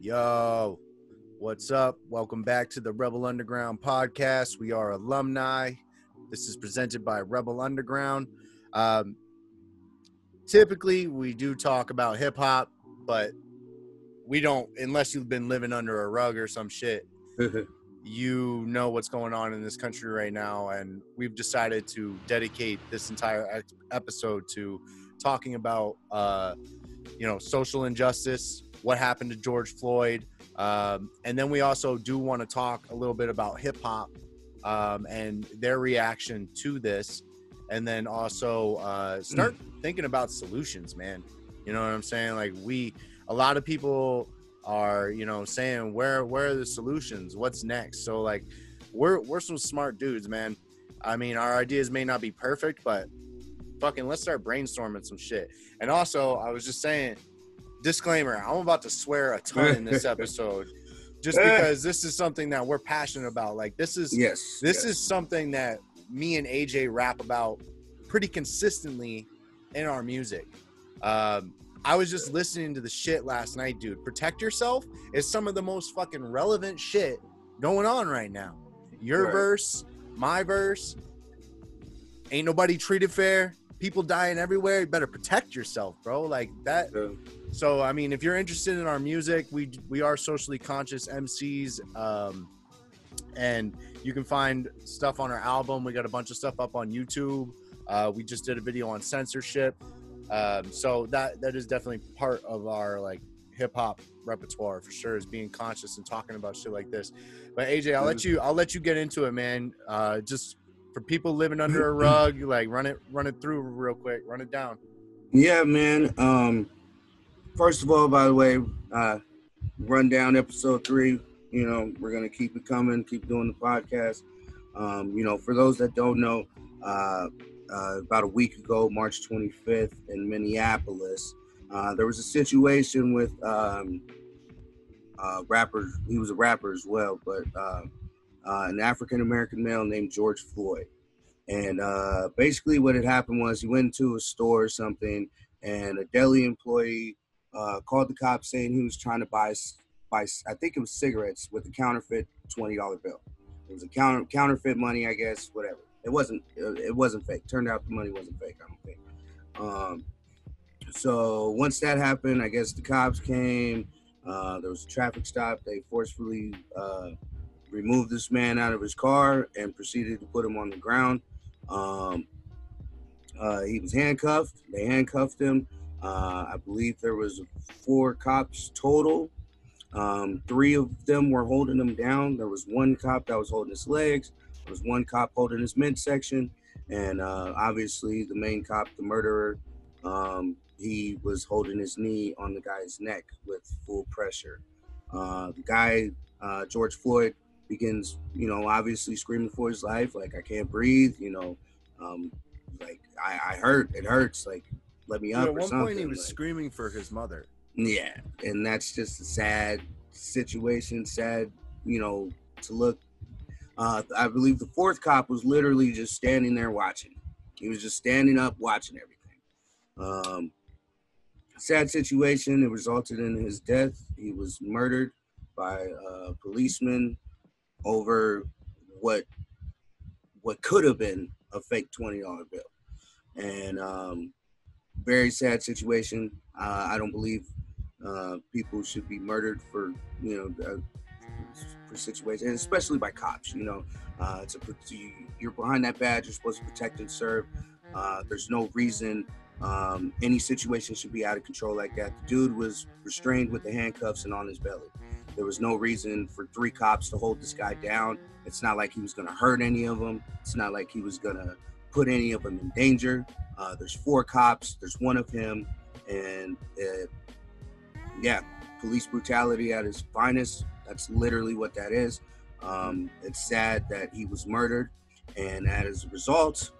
Yo, what's up? Welcome back to the Rebel Underground podcast. We are alumni. This is presented by Rebel Underground. Typically, we do talk about hip-hop, but we don't, unless you've been living under a rug or some shit, you know what's going on in this country right now, and we've decided to dedicate this entire episode to talking about, social injustice, what happened to George Floyd, and then we also do want to talk a little bit about hip-hop and their reaction to this, and then also start thinking about solutions, man. You know what I'm saying? Like, a lot of people are, saying, where are the solutions? What's next? So, like, we're some smart dudes, man. I mean, our ideas may not be perfect, but fucking let's start brainstorming some shit. And also, I was just saying, disclaimer, I'm about to swear a ton in this episode just because this is something that we're passionate about. Like, this is something that me and AJ rap about pretty consistently in our music. I was just listening to the shit last night, dude. Protect Yourself is some of the most fucking relevant shit going on right now. Your verse, my verse, ain't nobody treated fair. People dying everywhere. You better protect yourself, bro. Like that. Yeah. So, I mean, if you're interested in our music, we are socially conscious MCs. And you can find stuff on our album. We got a bunch of stuff up on YouTube. We just did a video on censorship. So that is definitely part of our like hip hop repertoire for sure, is being conscious and talking about shit like this. But AJ, I'll let you get into it, man. Just for people living under a rug, like run it through real quick, run it down. Yeah, man. First of all, by the way, rundown episode 3. We're gonna keep it coming, keep doing the podcast. For those that don't know, about a week ago, March 25th in Minneapolis, there was a situation with rapper. He was a rapper as well, but an African-American male named George Floyd. And basically what had happened was he went into a store or something, and a deli employee called the cops saying he was trying to buy, I think it was cigarettes with a counterfeit $20 bill. It was a counterfeit money, I guess, whatever. It wasn't fake. Turned out the money wasn't fake, I don't think. So once that happened, I guess the cops came. There was a traffic stop. They forcefully removed this man out of his car and proceeded to put him on the ground. He was handcuffed. They handcuffed him. I believe there was 4 cops total. 3 of them were holding him down. There was one cop that was holding his legs. There was one cop holding his midsection, and obviously the main cop, the murderer, he was holding his knee on the guy's neck with full pressure. The guy, George Floyd, begins, obviously screaming for his life, like, I can't breathe, like, I hurt, it hurts, like, let me up or something. At one point he was screaming for his mother. Yeah, and that's just a sad situation, sad, to look. I believe the 4th cop was literally just standing there watching. He was just standing up watching everything. Sad situation. It resulted in his death. He was murdered by a policeman over what could have been a fake $20 bill. And very sad situation. I don't believe people should be murdered for, for situations, and especially by cops, you're behind that badge, you're supposed to protect and serve. There's no reason any situation should be out of control like that. The dude was restrained with the handcuffs and on his belly. There was no reason for 3 cops to hold this guy down. It's not like he was going to hurt any of them. It's not like he was going to put any of them in danger. There's 4 cops, there's one of him, and police brutality at its finest. That's literally what that is. It's sad that he was murdered. And as a result,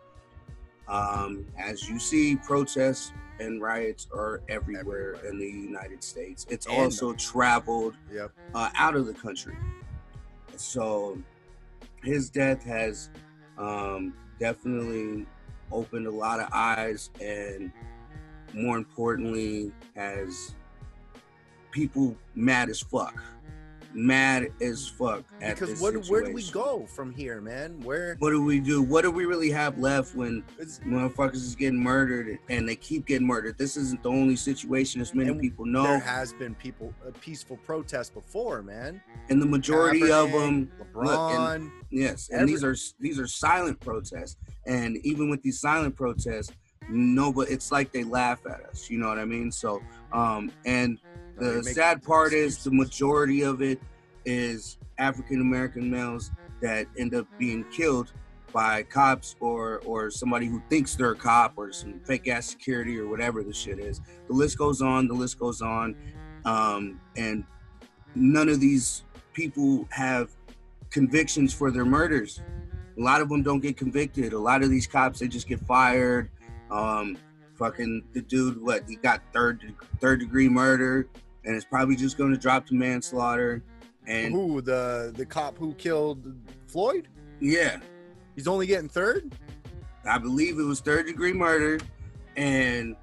as you see, protests and riots are everywhere in the United States. It's also traveled out of the country. So his death has definitely opened a lot of eyes, and more importantly, has people mad as fuck. Mad as fuck at because this situation. Where do we go from here, man? What do we do? What do we really have left when motherfuckers is getting murdered and they keep getting murdered? This isn't the only situation, as many people know. There has been peaceful protests before, man. And the majority of them, LeBron, these are silent protests. And even with these silent protests, but it's like they laugh at us. You know what I mean? So, the sad part is the majority of it is African-American males that end up being killed by cops or somebody who thinks they're a cop or some fake-ass security or whatever the shit is. The list goes on, and none of these people have convictions for their murders. A lot of them don't get convicted. A lot of these cops, they just get fired. Fucking the dude, he got third degree murder, and it's probably just going to drop to manslaughter. And who the cop who killed Floyd? Yeah, he's only getting third. I believe it was third degree murder, and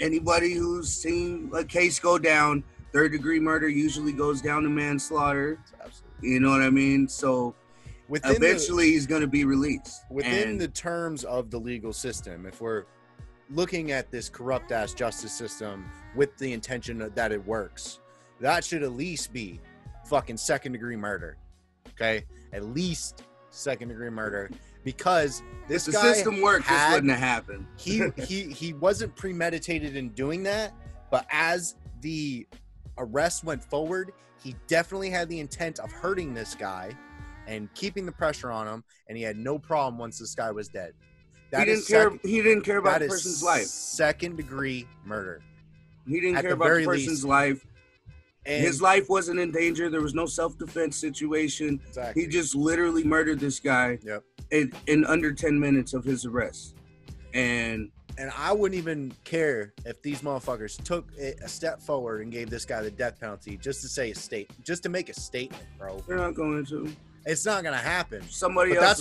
anybody who's seen a case go down, third degree murder usually goes down to manslaughter. Absolutely. You know what I mean? So. Eventually, he's going to be released. Within the terms of the legal system, if we're looking at this corrupt-ass justice system with the intention that it works, that should at least be fucking second-degree murder, okay? At least second-degree murder, because this guy, if the system worked, this wouldn't have happened. he wasn't premeditated in doing that, but as the arrest went forward, he definitely had the intent of hurting this guy and keeping the pressure on him, and he had no problem once this guy was dead. He didn't care about the person's life. Second degree murder. He didn't care about the person's life. And his life wasn't in danger. There was no self-defense situation. Exactly. He just literally murdered this guy in under 10 minutes of his arrest. And I wouldn't even care if these motherfuckers took it a step forward and gave this guy the death penalty just to make a statement, bro. They're not going to. It's not gonna happen. Somebody else.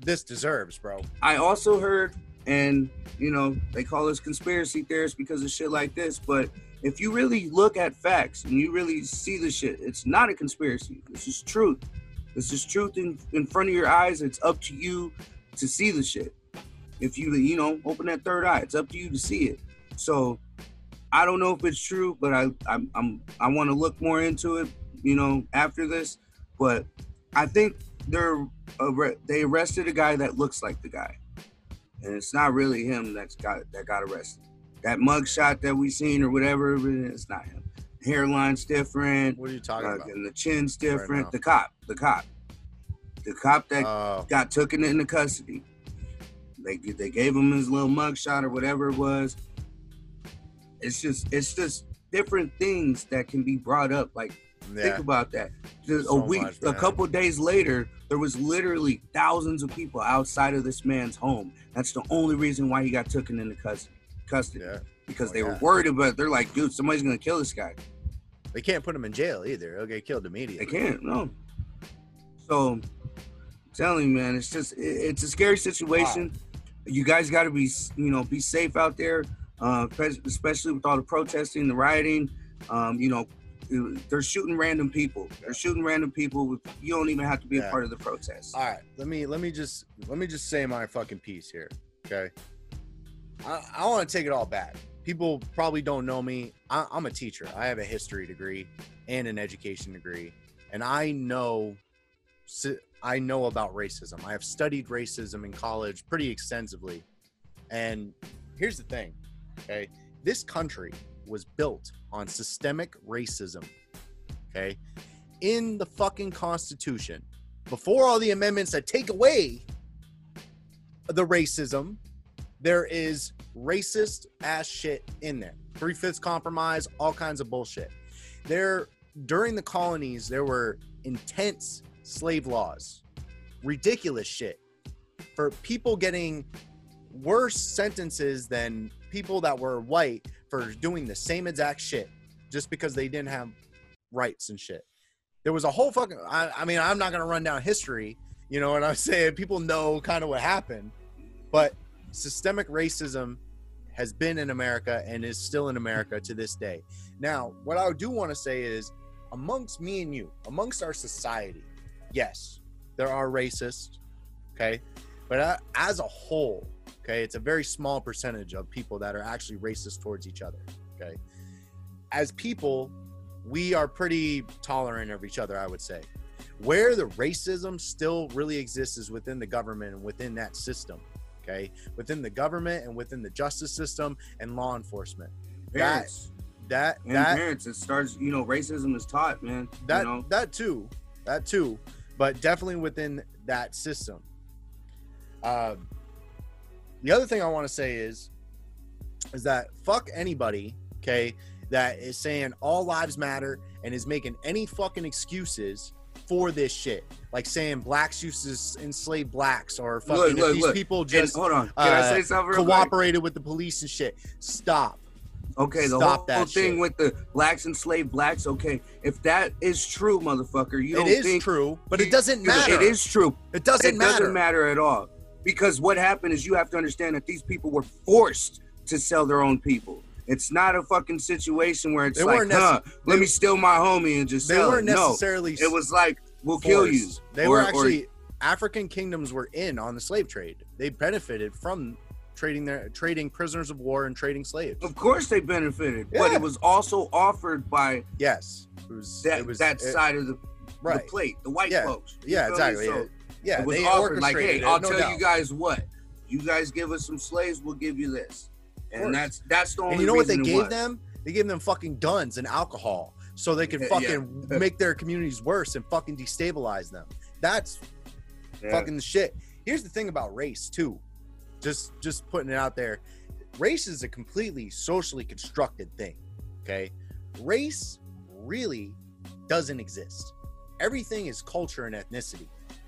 This deserves, bro. I also heard, and they call us conspiracy theorists because of shit like this. But if you really look at facts and you really see the shit, it's not a conspiracy. This is truth. This is truth in front of your eyes. It's up to you to see the shit. If you open that third eye, it's up to you to see it. So I don't know if it's true, but I want to look more into it. After this. But I think they arrested a guy that looks like the guy, and it's not really him that got arrested. That mugshot that we seen or whatever, it's not him. Hairline's different. What are you talking about? And the chin's different. Right, the cop that got taken into custody. They gave him his little mugshot or whatever it was. It's just different things that can be brought up . Think about that. A couple of days later, there was literally thousands of people outside of this man's home. That's the only reason why he got taken into custody. Yeah. Because they were worried about it. They're like, dude, somebody's going to kill this guy. They can't put him in jail either. He'll get killed immediately. They can't, no. So, I'm telling you, man, it's a scary situation. Wow. You guys got to be safe out there, especially with all the protesting, the rioting, they're shooting random people. You don't even have to be a part of the protest. All right, let me just say my fucking piece here, okay? I want to take it all back. People probably don't know me. I'm a teacher. I have a history degree and an education degree, and I know about racism. I have studied racism in college pretty extensively. And here's the thing, okay? This country was built on systemic racism, okay? In the fucking Constitution, before all the amendments that take away the racism, there is racist ass shit in there. Three-fifths compromise, all kinds of bullshit. During the colonies, there were intense slave laws, ridiculous shit, for people getting worse sentences than people that were white for doing the same exact shit just because they didn't have rights and shit. There was a whole fucking, I mean, I'm not going to run down history, you know what I'm saying? People know kind of what happened, but systemic racism has been in America and is still in America to this day. Now, what I do want to say is, amongst me and you, amongst our society, yes, there are racists, okay? But as a whole, okay, it's a very small percentage of people that are actually racist towards each other, okay? As people, we are pretty tolerant of each other, I would say. Where the racism still really exists is within the government and within that system, okay? Within the government and within the justice system and law enforcement. Parents. Parents, it starts, you know, racism is taught, man. That too, but definitely within that system. The other thing I want to say is that fuck anybody, okay, that is saying all lives matter and is making any fucking excuses for this shit, like saying blacks used to enslave blacks or fucking look, people just and, hold on, can I say something real cooperated quick? With the police and shit. Stop. Okay, the whole thing shit with the blacks enslaved blacks. Okay, if that is true, motherfucker, you don't think it is true, but it doesn't matter. It is true. It doesn't matter at all, because what happened is you have to understand that these people were forced to sell their own people. It's not a fucking situation where it's like, huh, let me steal my homie and just sell him. No, it was like, we'll kill you. They were actually, African kingdoms were in on the slave trade. They benefited from trading prisoners of war and trading slaves. Of course they benefited, but it was also offered by that side of the plate, the white folks. Yeah, exactly. So it was offered like, hey, I'll tell you guys what, you guys give us some slaves, we'll give you this. And that's the only reason. And you know what they gave them? They gave them fucking guns and alcohol so they could fucking make their communities worse and fucking destabilize them. That's fucking the shit. Here's the thing about race too. Just putting it out there. Race is a completely socially constructed thing, okay? Race really doesn't exist. Everything is culture and ethnicity,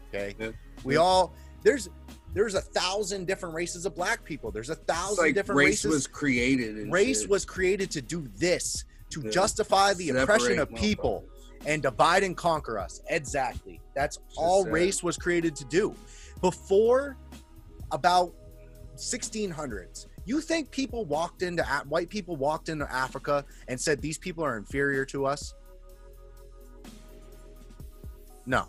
okay? Yeah. We all, there's 1,000 different races of black people. There's 1,000 like different races. Race was created. And race was created to do this, to justify the oppression of people and divide and conquer us. Exactly. That's just all race was created to do. Before about 1600s, you think white people walked into Africa and said, these people are inferior to us? No.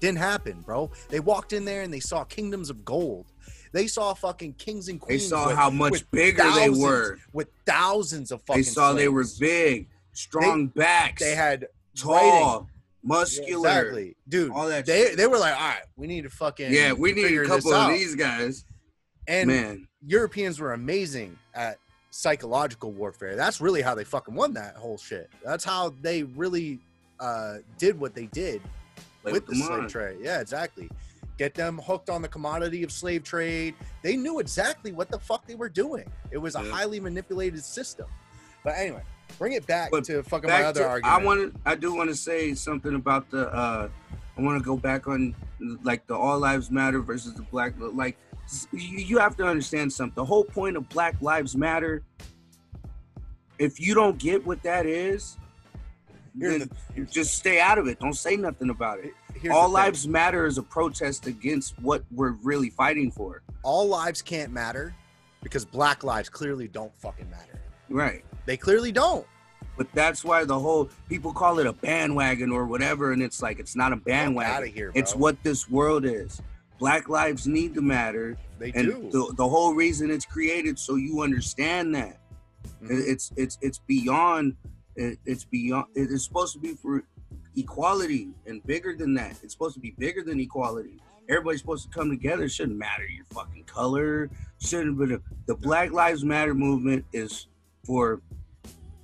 Didn't happen, bro. They walked in there and they saw kingdoms of gold. They saw fucking kings and queens. They saw how much bigger they were. With thousands of fucking slaves. They were big, strong backs. They had tall, muscular. Yeah, exactly. Dude, all that they were like, all right, we need to fucking we need a couple of these guys. And man, Europeans were amazing at psychological warfare. That's really how they fucking won that whole shit. That's how they really did what they did. With the slave trade. Yeah, exactly. Get them hooked on the commodity of slave trade. They knew exactly what the fuck they were doing. It was a highly manipulated system. But anyway, bring it back to fucking my other argument. I do want to say something about the I want to go back on like the all lives matter versus the black, like you have to understand something. The whole point of Black Lives Matter, if you don't get what that is, just stay out of it. Don't say nothing about it. All lives matter is a protest against what we're really fighting for. All lives can't matter because black lives clearly don't fucking matter. Right. They clearly don't. But that's why the whole people call it a bandwagon or whatever, and it's like, it's not a bandwagon. Get out of here, bro. It's what this world is. Black lives need to matter. They do. The whole reason it's created, so you understand that. Mm-hmm. It's beyond. It's supposed to be for equality and bigger than that. It's supposed to be bigger than equality. Everybody's supposed to come together. It shouldn't matter your fucking color. Shouldn't. But the Black Lives Matter movement is for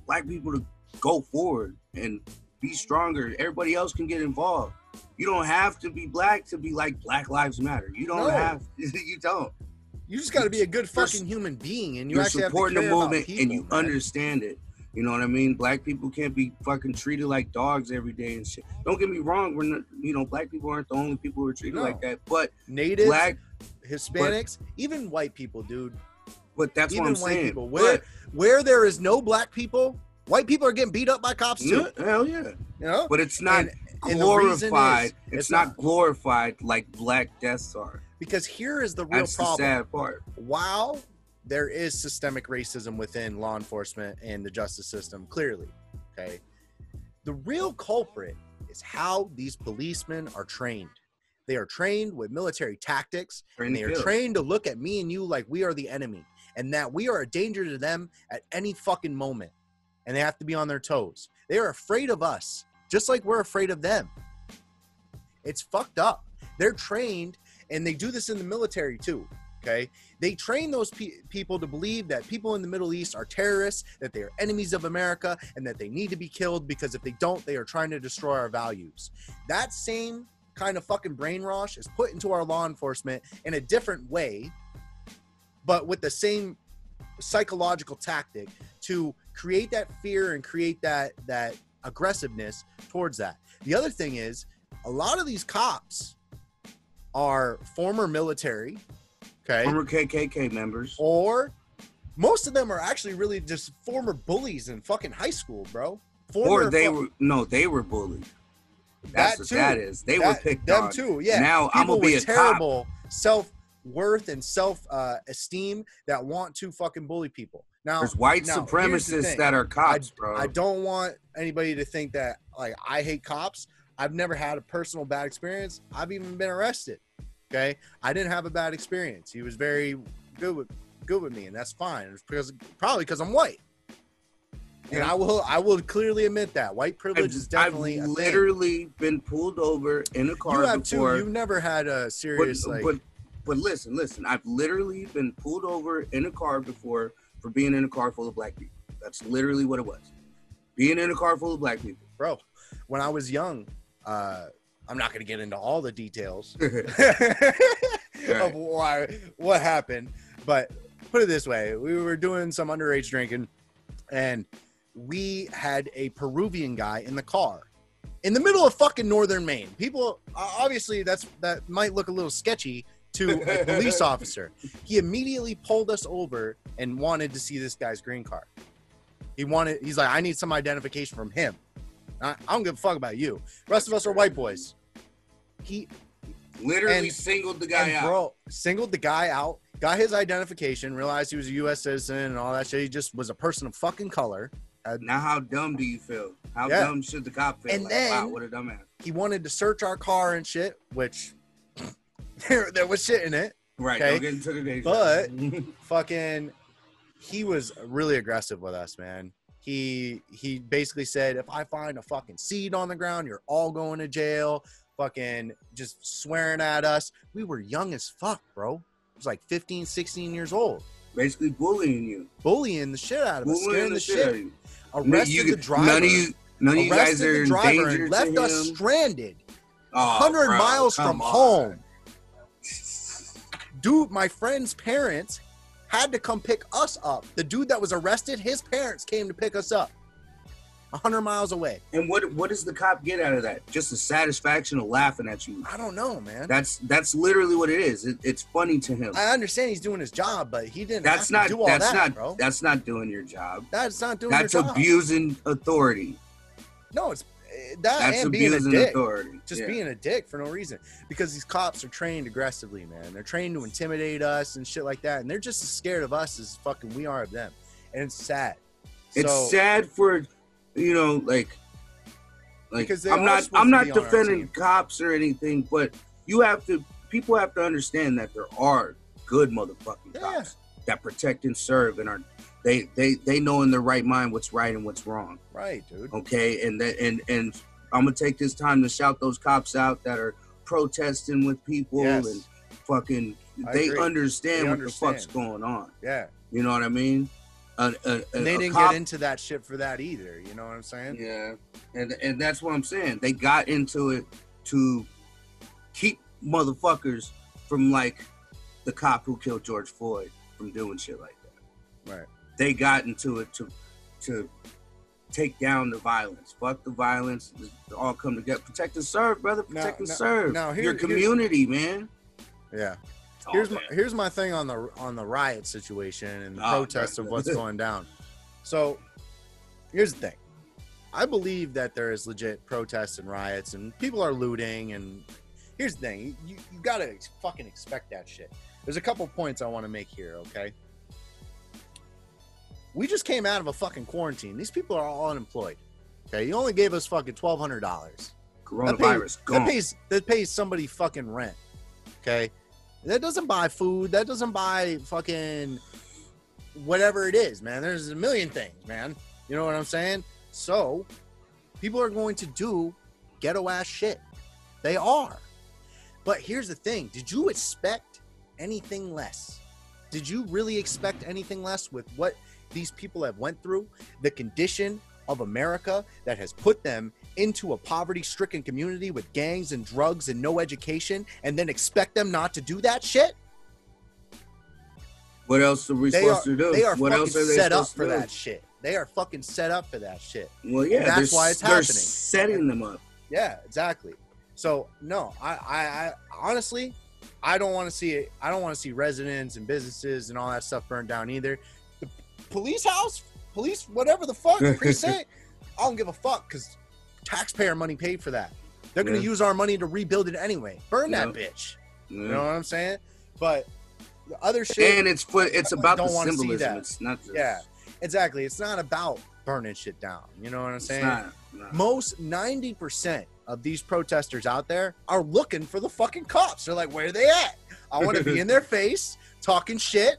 black people to go forward and be stronger. Everybody else can get involved. You don't have to be black to be like Black Lives Matter. You don't have. You don't. You just got to be a good fucking human being, and you actually have to care about people. You're supporting the movement, and you understand it. You know what I mean? Black people can't be fucking treated like dogs every day and shit. Don't get me wrong. We're not, you know, black people aren't the only people who are treated like that. But Natives, black, Hispanics, even white people, dude. But that's what I'm saying. People. Where there is no black people, white people are getting beat up by cops too. Hell yeah. You know? But it's not glorified. It's not glorified like black deaths are. Because here is the real problem. That's the sad part. While there is systemic racism within law enforcement and the justice system, clearly, okay? The real culprit is how these policemen are trained. They are trained with military tactics, and they are trained to look at me and you like we are the enemy, and that we are a danger to them at any fucking moment, and they have to be on their toes. They are afraid of us, just like we're afraid of them. It's fucked up. They're trained, and they do this in the military too, okay? They train those people to believe that people in the Middle East are terrorists, that they are enemies of America, and that they need to be killed because if they don't, they are trying to destroy our values. That same kind of fucking brainwash is put into our law enforcement in a different way, but with the same psychological tactic to create that fear and create that aggressiveness towards that. The other thing is, a lot of these cops are former military, okay? Former KKK members. Or most of them are actually really just former bullies in fucking high school, bro. They were bullied. That's that what too. That is. They that, were picked them on. Too, yeah. Now people I'm gonna be with a terrible cop. Self-worth and self-esteem that want to fucking bully people. Now, there's white supremacists that are cops, bro. I don't want anybody to think that like I hate cops. I've never had a personal bad experience. I've even been arrested. Okay, I didn't have a bad experience. He was very good with me, and that's fine. It was probably because I'm white, and I will clearly admit that white privilege is definitely. I've literally been pulled over in a car. You have before. Too. You've never had a serious But listen. I've literally been pulled over in a car before for being in a car full of black people. That's literally what it was. Being in a car full of black people, bro. When I was young. I'm not going to get into all the details of what happened, but put it this way. We were doing some underage drinking, and we had a Peruvian guy in the car in the middle of fucking northern Maine. People, obviously, that might look a little sketchy to a police officer. He immediately pulled us over and wanted to see this guy's green card. He's like, I need some identification from him. I don't give a fuck about you. The rest of us are white boys. He literally singled the guy out. Bro, singled the guy out, got his identification, realized he was a U.S. citizen and all that shit. He just was a person of fucking color. Now how dumb do you feel? How dumb should the cop feel? And like, then wow, what a dumbass. He wanted to search our car and shit, which there was shit in it. Right, okay? Don't get into the danger. But fucking, he was really aggressive with us, man. He basically said, if I find a fucking seed on the ground, you're all going to jail. Fucking just swearing at us. We were young as fuck, bro. It was like 15, 16 years old. Basically bullying you. Bullying the shit out of us. Scaring the shit out of you. Arrested the driver. None of you guys are in danger. Left us stranded. 100 miles from home. Dude, my friend's parents had to come pick us up. The dude that was arrested, his parents came to pick us up 100 miles away. And what does the cop get out of that? Just the satisfaction of laughing at you. I don't know, man. That's literally what it is. It's funny to him. I understand he's doing his job, but he didn't have to do all that, bro. That's not doing your job. That's not doing your job. That's abusing authority. No, it's that's and being a dick. Authority. Just being a dick for no reason. Because these cops are trained aggressively, man. They're trained to intimidate us and shit like that. And they're just as scared of us as fucking we are of them. And it's sad. It's sad for, you know, like I'm not defending cops or anything, but people have to understand that there are good motherfucking cops that protect and serve and are They know in their right mind what's right and what's wrong. Right, dude. Okay, and I'm gonna take this time to shout those cops out that are protesting with people and fucking. They understand what the fuck's going on. Yeah, you know what I mean. And they didn't get into that shit for that either. You know what I'm saying? Yeah, and that's what I'm saying. They got into it to keep motherfuckers from like the cop who killed George Floyd from doing shit like that. Right. They got into it to take down the violence. Fuck the violence. All come together. Protect and serve, brother. Protect and serve. Now your community, man. Yeah. Here's my thing on the riot situation and the protests of what's going down. So here's the thing. I believe that there is legit protests and riots and people are looting. And here's the thing. You got to fucking expect that shit. There's a couple points I want to make here, okay? We just came out of a fucking quarantine. These people are all unemployed. Okay, you only gave us fucking $1,200. Coronavirus gone. That pays somebody fucking rent. Okay, that doesn't buy food. That doesn't buy fucking whatever it is, man. There's a million things, man. You know what I'm saying? So people are going to do ghetto ass shit. They are. But here's the thing. Did you expect anything less? Did you really expect anything less with what these people have went through? The condition of America that has put them into a poverty-stricken community with gangs and drugs and no education, and then expect them not to do that shit? What else are we supposed to do? They are fucking set up for that shit. They are fucking set up for that shit. Well, yeah, that's why it's happening. They're setting them up. Yeah, exactly. So no, I honestly, I don't want to see it. I don't want to see residents and businesses and all that stuff burned down either. The police house, police, whatever the fuck, precinct. I don't give a fuck because taxpayer money paid for that. They're gonna use our money to rebuild it anyway. Burn that bitch. You know what I'm saying? But the other shit, and it's about the symbolism. It's not just exactly. It's not about burning shit down. You know what I'm saying? It's not. Most 90% of these protesters out there are looking for the fucking cops. They're like, where are they at? I want to be in their face, talking shit,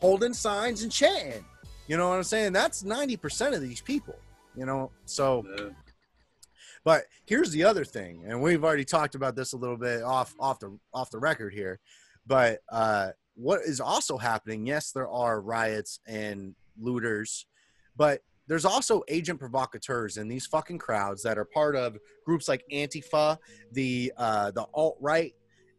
holding signs and chanting. You know what I'm saying? That's 90% of these people, you know? So, but here's the other thing. And we've already talked about this a little bit off the record here, but what is also happening. Yes, there are riots and looters, but there's also agent provocateurs in these fucking crowds that are part of groups like Antifa, the alt-right.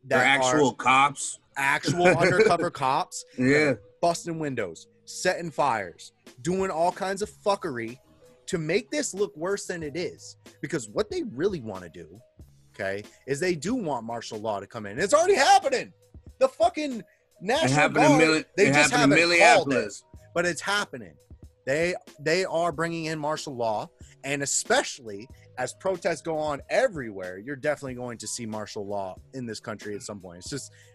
They're actual cops. Actual undercover cops. Yeah. Busting windows, setting fires, doing all kinds of fuckery to make this look worse than it is. Because what they really want to do, okay, is they do want martial law to come in. It's already happening. The fucking National Guard, they just haven't called it. But it's happening. They are bringing in martial law, and especially as protests go on everywhere, you're definitely going to see martial law in this country at some point.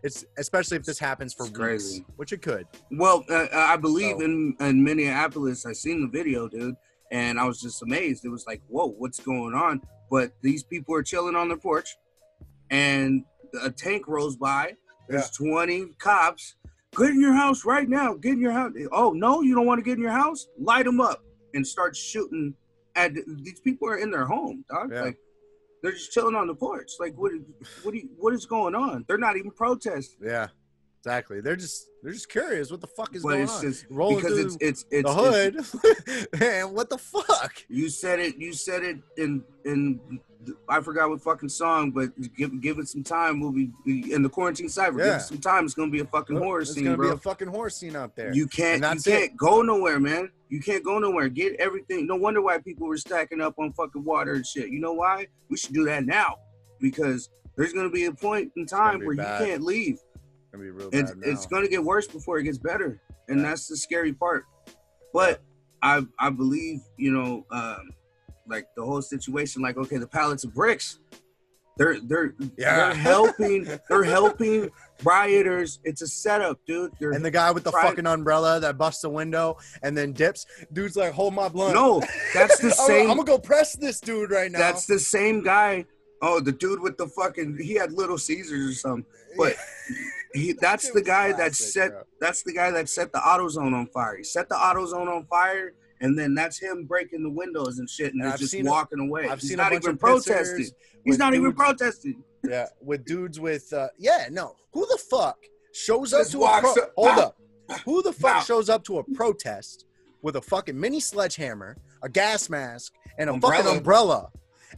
It's especially if this happens for weeks, which it could. Well, I believe in Minneapolis, I seen the video, dude, and I was just amazed. It was like, whoa, what's going on? But these people are chilling on their porch, and a tank rolls by. There's 20 cops. Get in your house right now. Get in your house. Oh, no, you don't want to get in your house? Light them up and start shooting at these people are in their home, dog. Yeah. Like, they're just chilling on the porch. Like, what is going on? They're not even protesting. Yeah, exactly. They're just curious what the fuck is going on. Rolling because through it's the hood. Man, what the fuck? You said it in I forgot what fucking song, but give it some time. We'll be in the quarantine cyber. Yeah. Give it some time. It's gonna be a fucking horror scene, bro. It's gonna be a fucking horror scene out there. You can't go nowhere, man. You can't go nowhere. Get everything. No wonder why people were stacking up on fucking water and shit. You know why? We should do that now because there's gonna be a point in time where you can't leave. It's gonna be real bad now. It's gonna get worse before it gets better, and that's the scary part. But I believe, you know. Like the whole situation, like, okay, the pallets of bricks, they're helping, rioters. It's a setup, dude. And the guy with the fucking umbrella that busts a window and then dips, dude's like, hold my blunt. No, that's the same. I'm gonna go press this dude right now. That's the same guy. Oh, the dude with the fucking, he had Little Caesars or something, but that's the guy that set, that's the guy that set the AutoZone on fire. He set the AutoZone on fire. And then that's him breaking the windows and shit, and he's just walking away. He's not even protesting. He's not even protesting. Yeah, with dudes with who the fuck shows up to a protest? Hold up. Who the fuck shows up to a protest with a fucking mini sledgehammer, a gas mask, and a fucking umbrella,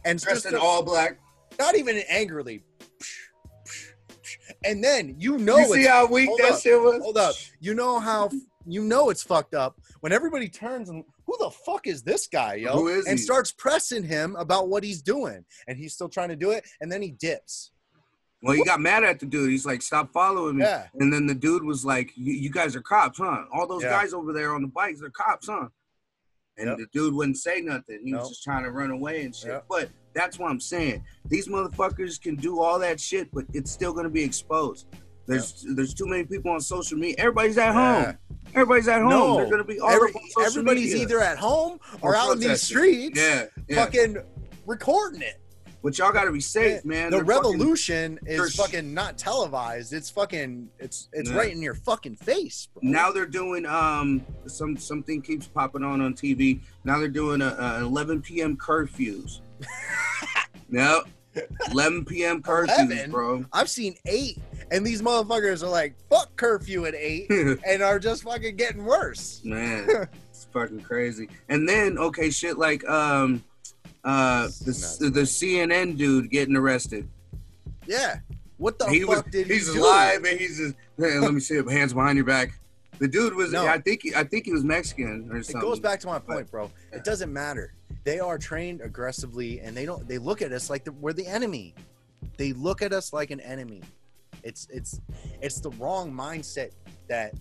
and dressed in all black? Not even angrily. And then you see how weak that shit was. Hold up. You know how. You know it's fucked up when everybody turns and who the fuck is this guy, yo? Who is he? And starts pressing him about what he's doing, and he's still trying to do it, and then he dips. Well, he got mad at the dude. He's like, "Stop following me!" Yeah. And then the dude was like, "You guys are cops, huh? All those guys over there on the bikes, they're cops, huh?" And the dude wouldn't say nothing. He was just trying to run away and shit. Yep. But that's what I'm saying. These motherfuckers can do all that shit, but it's still gonna be exposed. There's too many people on social media. Everybody's at home. Everybody's at home. No. They're gonna be all over social everybody's media. Either at home or out in these streets, fucking recording it. But y'all gotta be safe, man. The revolution is fucking not televised. It's fucking it's right in your fucking face, bro. Now they're doing something keeps popping on TV. Now they're doing a 11 p.m. curfews. Yep. 11 p.m. curfews, bro. I've seen 8, and these motherfuckers are like, fuck curfew at 8, and are just fucking getting worse. Man, it's fucking crazy. And then, okay, shit like the CNN dude getting arrested. Yeah. What the fuck did he do? He's alive, and he's just, hey, let me see him, hands behind your back. The dude was, I think he was Mexican or something. It goes back to my point, bro. Yeah. It doesn't matter. They are trained aggressively, and they look at us like we're the enemy. They look at us like an enemy. It's the wrong mindset that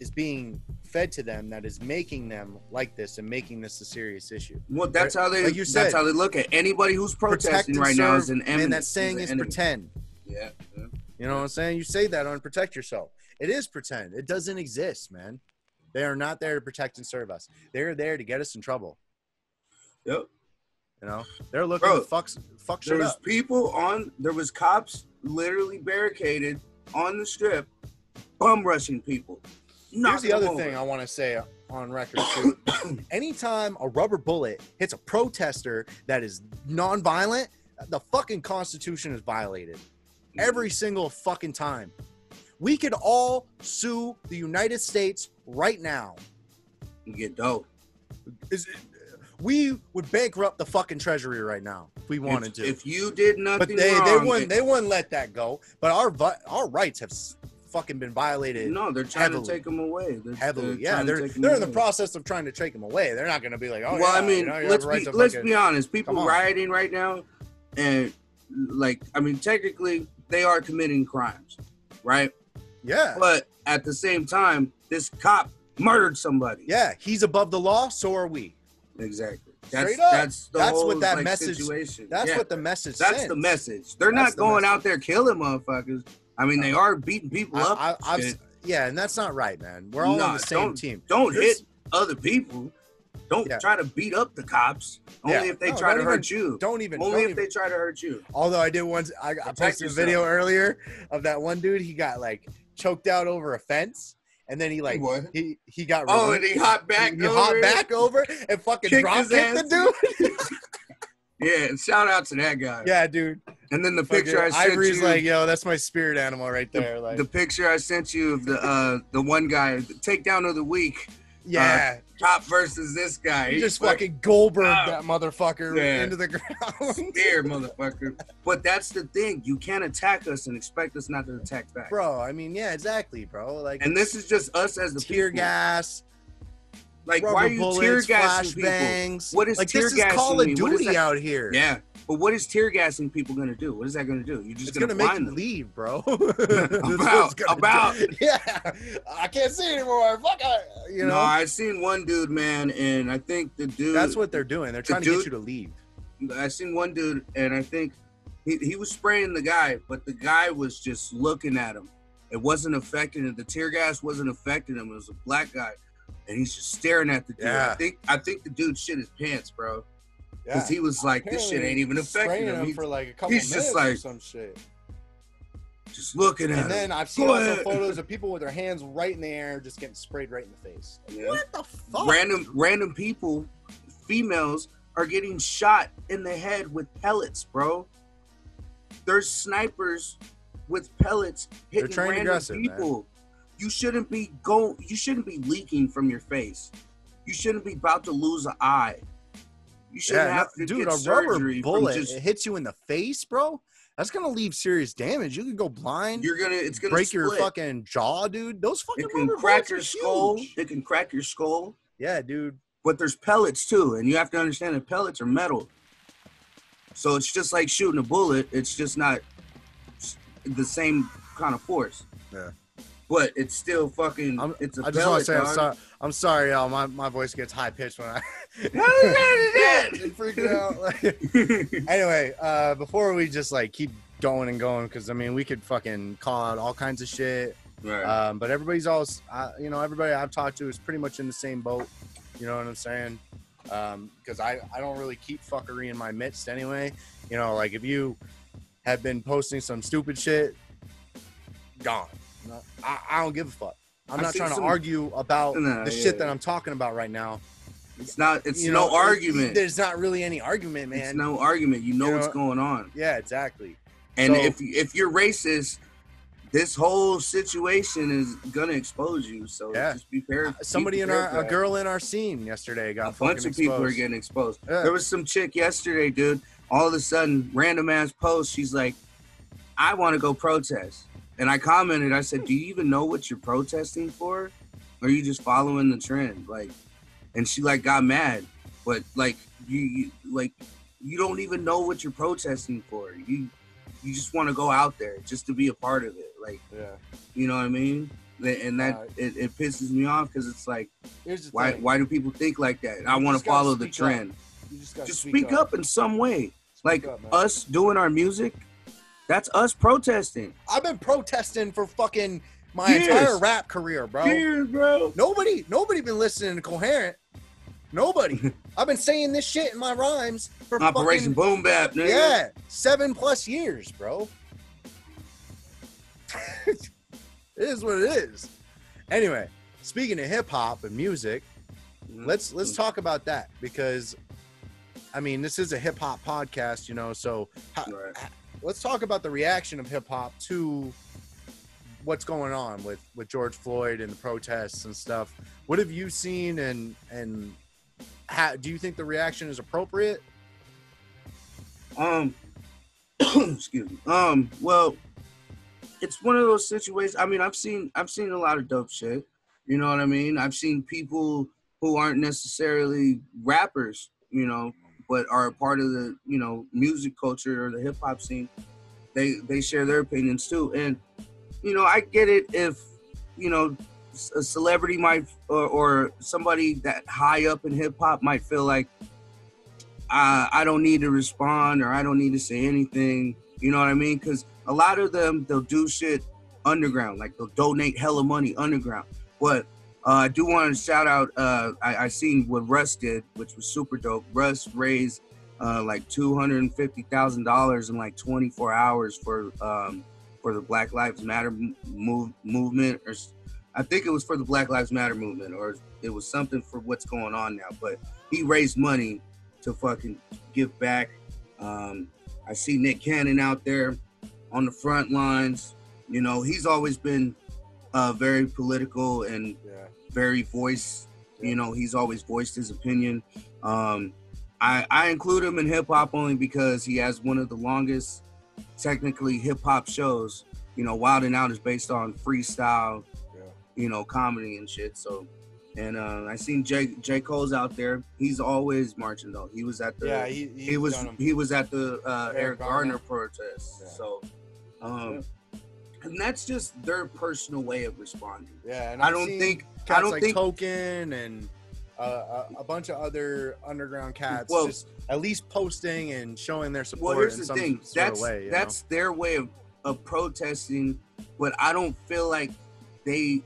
is being fed to them that is making them like this and making this a serious issue. Well, that's how they, like you said, that's how they look at anybody who's protesting right now is an enemy. And that saying is pretend. Yeah. You know what I'm saying? You say that on Protect Yourself. It is pretend. It doesn't exist, man. They are not there to protect and serve us. They're there to get us in trouble. Yep. You know, they're looking to fuck shit up. There was people there was cops literally barricaded on the strip, bum rushing people. Here's the other thing I want to say on record, too. Anytime a rubber bullet hits a protester that is nonviolent, the fucking Constitution is violated. Every single fucking time. We could all sue the United States right now. You get dope. We would bankrupt the fucking treasury right now if we wanted to. If you did nothing wrong, they wouldn't let that go. But our rights have fucking been violated. No, they're trying to take them away. They're in the process of trying to take them away. They're not going to be like, oh, well, I mean, let's be honest. People rioting right now, and technically, they are committing crimes, right? Yeah. But at the same time, this cop murdered somebody. Yeah, he's above the law. So are we. Exactly. That's the message. They're not going out there killing motherfuckers. I mean, they are beating people up. And that's not right, man. We're all on the same team. Don't hit other people. Don't try to beat up the cops. Only if they try to hurt you. Don't even. Only if they try to hurt you. Although I did once, I posted a video earlier of that one dude. He got like choked out over a fence. And then he got released. Oh, and he hopped back over. And fucking kicked the dude. Yeah, and shout out to that guy. Yeah, dude. And then the picture I sent Ivory's you. Like, yo, that's my spirit animal right there. The picture I sent you of the one guy, the takedown of the week. Yeah. Top versus this guy. He just fucking Goldberged that motherfucker into the ground. Spear, motherfucker. But that's the thing. You can't attack us and expect us not to attack back. Bro, I mean, yeah, exactly, bro. Like, and this is just us as the tear people. Gas. Like, why are you tear gassing people? What is tear gassing? This is Call of Duty out here. Yeah. But what is tear gassing people going to do? What is that going to do? You're just going to make them leave, bro. I can't see anymore. Fuck. No, I've seen one dude, man, and I think the dude. That's what they're doing. They're trying to get you to leave. I seen one dude, and I think he was spraying the guy, but the guy was just looking at him. It wasn't affecting him. The tear gas wasn't affecting him. It was a black guy, and he's just staring at the dude. Yeah. I think the dude shit his pants, bro. Because he was like, this shit ain't even affecting him. For like a couple minutes just like, or some shit. Just looking at him. And then I've seen some photos of people with their hands right in the air just getting sprayed right in the face. Like, yeah. What the fuck? Random people, females, are getting shot in the head with pellets, bro. There's snipers with pellets hitting random people. Man. You shouldn't be you shouldn't be leaking from your face. You shouldn't be about to lose an eye. You shouldn't have to get surgery. A rubber bullet it hits you in the face, bro. That's gonna leave serious damage. You could go blind. It's gonna break your fucking jaw, dude. Those fucking rubber bullets crack your skull. It can crack your skull. Yeah, dude. But there's pellets too, and you have to understand that pellets are metal. So it's just like shooting a bullet. It's just not the same kind of force. Yeah. But it's still fucking. I'm sorry, y'all. My voice gets high pitched when I. Freaking out. Like, anyway, before we just like keep going and going, because I mean we could fucking call out all kinds of shit. Right. But everybody's all, you know, everybody I've talked to is pretty much in the same boat. You know what I'm saying? Because I don't really keep fuckery in my midst anyway. You know, like if you have been posting some stupid shit, gone. I don't give a fuck. I'm not trying to argue about the shit that I'm talking about right now. It's not. It's no argument. There's not really any argument, man. It's no argument. You know what's going on. Yeah, exactly. And if you're racist, this whole situation is gonna expose you. So just be prepared. Somebody in a girl in our scene yesterday got fucking exposed. A bunch of people are getting exposed. Yeah. There was some chick yesterday, dude. All of a sudden, random ass post. She's like, "I want to go protest." And I commented, I said, do you even know what you're protesting for? Or are you just following the trend? Like, and she like got mad, but like, you don't even know what you're protesting for. You just want to go out there just to be a part of it. Like, you know what I mean? And that, it pisses me off. Cause it's like, why do people think like that? I want to follow the trend. You just speak up in some way. Like us doing our music. That's us protesting. I've been protesting for fucking my entire rap career, bro. Years, bro. Nobody been listening to Coherent. Nobody. I've been saying this shit in my rhymes for Operation fucking, Boom Bap, nigga. Yeah, 7+ years, bro. It is what it is. Anyway, speaking of hip hop and music, let's talk about that, because I mean, this is a hip hop podcast, you know, so let's talk about the reaction of hip hop to what's going on with George Floyd and the protests and stuff. What have you seen, and how do you think the reaction is appropriate? Excuse me. Well, it's one of those situations. I mean, I've seen a lot of dope shit. You know what I mean? I've seen people who aren't necessarily rappers, you know, but are a part of the, you know, music culture or the hip hop scene, they share their opinions too. And, you know, I get it if, you know, a celebrity might, or somebody that high up in hip hop might feel like, I don't need to respond, or I don't need to say anything. You know what I mean? Cause a lot of them, they'll do shit underground. Like they'll donate hella money underground. But I do want to shout out, I seen what Russ did, which was super dope. Russ raised like $250,000 in like 24 hours for the Black Lives Matter movement. Or I think it was for the Black Lives Matter movement, or it was something for what's going on now. But he raised money to fucking give back. I see Nick Cannon out there on the front lines. You know, he's always been very political and very voice, you know, he's always voiced his opinion. I include him in hip hop only because he has one of the longest, technically, hip hop shows. You know, Wild 'N Out is based on freestyle, you know, comedy and shit. So, and I seen J Cole's out there. He's always marching though. He was at the he was at the Eric Garner protest. Yeah. So. And that's just their personal way of responding. Yeah, and I don't think Token and a bunch of other underground cats just at least posting and showing their support. Well, here's the thing. That's their way of protesting, but I don't feel like they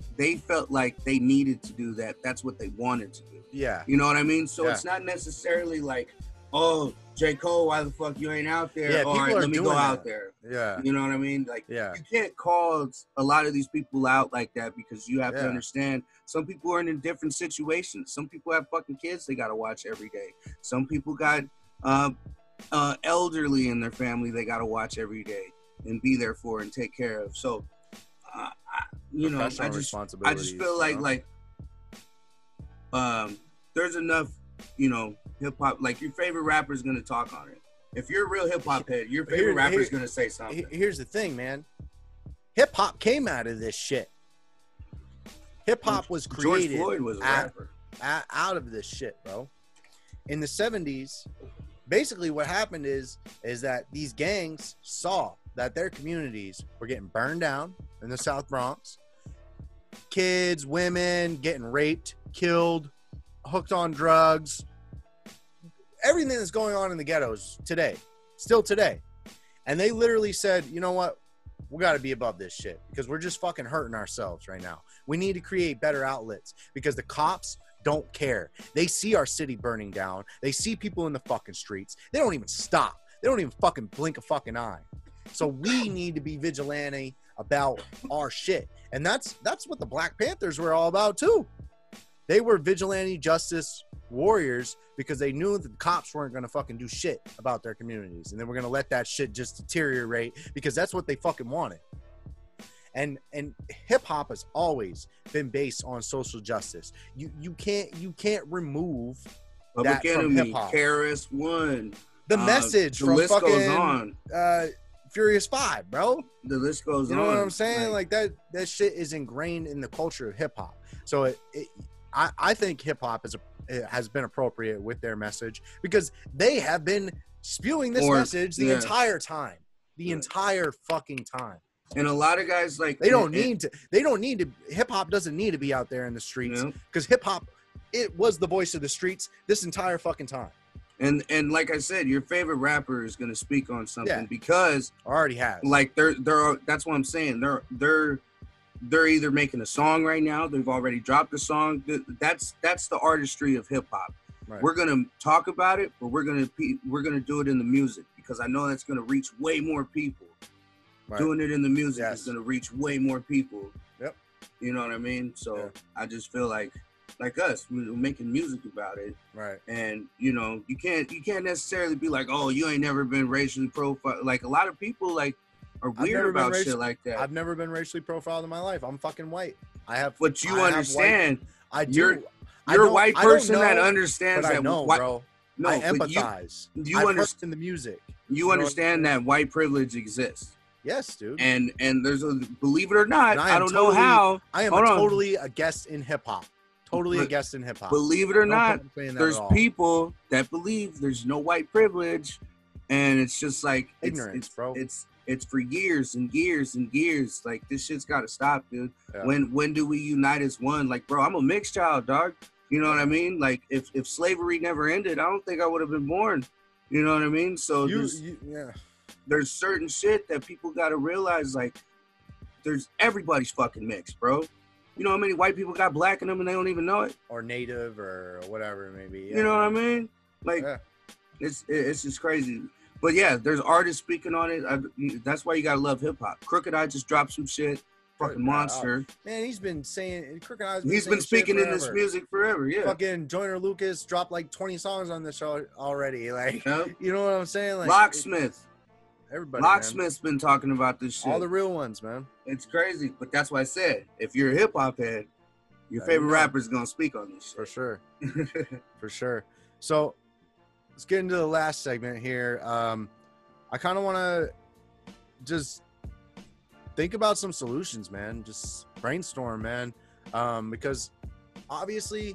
felt like they needed to do that. That's what they wanted to do. Yeah, you know what I mean. So it's not necessarily like, oh, J. Cole, why the fuck you ain't out there? Yeah, all right, let me go out there. Yeah. You know what I mean? Like, you can't call a lot of these people out like that, because you have to understand some people are in different situations. Some people have fucking kids they got to watch every day. Some people got elderly in their family they got to watch every day and be there for and take care of. So, you know, I just feel like there's enough, you know, hip hop, like your favorite rapper is gonna talk on it. If you're a real hip hop head, your favorite rapper is gonna say something. Here's the thing, man. Hip hop came out of this shit. Hip hop was created. George Floyd was a rapper. Out of this shit, bro. In the 70s, basically what happened is that these gangs saw that their communities were getting burned down in the South Bronx, kids, women getting raped, killed, hooked on drugs. Everything that's going on in the ghettos today, still today. And they literally said, you know what? We got to be above this shit because we're just fucking hurting ourselves right now. We need to create better outlets because the cops don't care. They see our city burning down. They see people in the fucking streets. They don't even stop. They don't even fucking blink a fucking eye. So we need to be vigilante about our shit. And that's what the Black Panthers were all about too. They were vigilante justice warriors because they knew that the cops weren't going to fucking do shit about their communities. And they were going to let that shit just deteriorate because that's what they fucking wanted. And hip hop has always been based on social justice. You can't remove Public that Enemy, from hip hop. Karis One, the message the from list fucking goes on. Furious Five, bro. The list goes on. You know what I'm saying? Like that shit is ingrained in the culture of hip hop. So I think hip hop has been appropriate with their message because they have been spewing this message the entire time, entire fucking time. And a lot of guys like they don't need to. Hip hop doesn't need to be out there in the streets because hip hop, it was the voice of the streets this entire fucking time. And like I said, your favorite rapper is going to speak on something because already has. Like they're that's what I'm saying. They're either making a song right now. They've already dropped a song. That's the artistry of hip hop. Right. We're gonna talk about it, but we're gonna do it in the music because I know that's gonna reach way more people. Right. Doing it in the music is gonna reach way more people. Yep. You know what I mean? So I just feel like us, we're making music about it. Right. And you know, you can't necessarily be like, oh, you ain't never been racially profiled. Like a lot of people are weird about shit like that. I've never been racially profiled in my life. I'm fucking white. I have. But you understand. I do. You're a white person that understands that. No, bro. No, I empathize. You understand the music. You understand that white privilege exists. Yes, dude. And there's a, believe it or not, I don't know how. I am totally a guest in hip hop. Totally a guest in hip hop. Believe it or not, there's people that believe there's no white privilege, and it's just like ignorance, bro. It's for years and years and years. Like, this shit's got to stop, dude. Yeah. When do we unite as one? Like, bro, I'm a mixed child, dog. You know what I mean? Like, if slavery never ended, I don't think I would have been born. You know what I mean? So there's certain shit that people got to realize, like, everybody's fucking mixed, bro. You know how many white people got black in them and they don't even know it? Or native or whatever, maybe. Yeah. You know what I mean? Like, it's just crazy. But yeah, there's artists speaking on it. That's why you gotta love hip hop. Crooked I just dropped some shit. Fucking monster. Man, he's been saying Crooked I's been speaking in this music forever. Yeah. Fucking Joyner Lucas dropped like 20 songs on this show already. Like, you know what I'm saying? Like, Locksmith. Everybody. Locksmith's been talking about this shit. All the real ones, man. It's crazy, but that's why I said if you're a hip hop head, your favorite rapper's gonna speak on this shit. For sure. For sure. So let's get into the last segment here. I kind of want to just think about some solutions, man. Just brainstorm, man. Because obviously,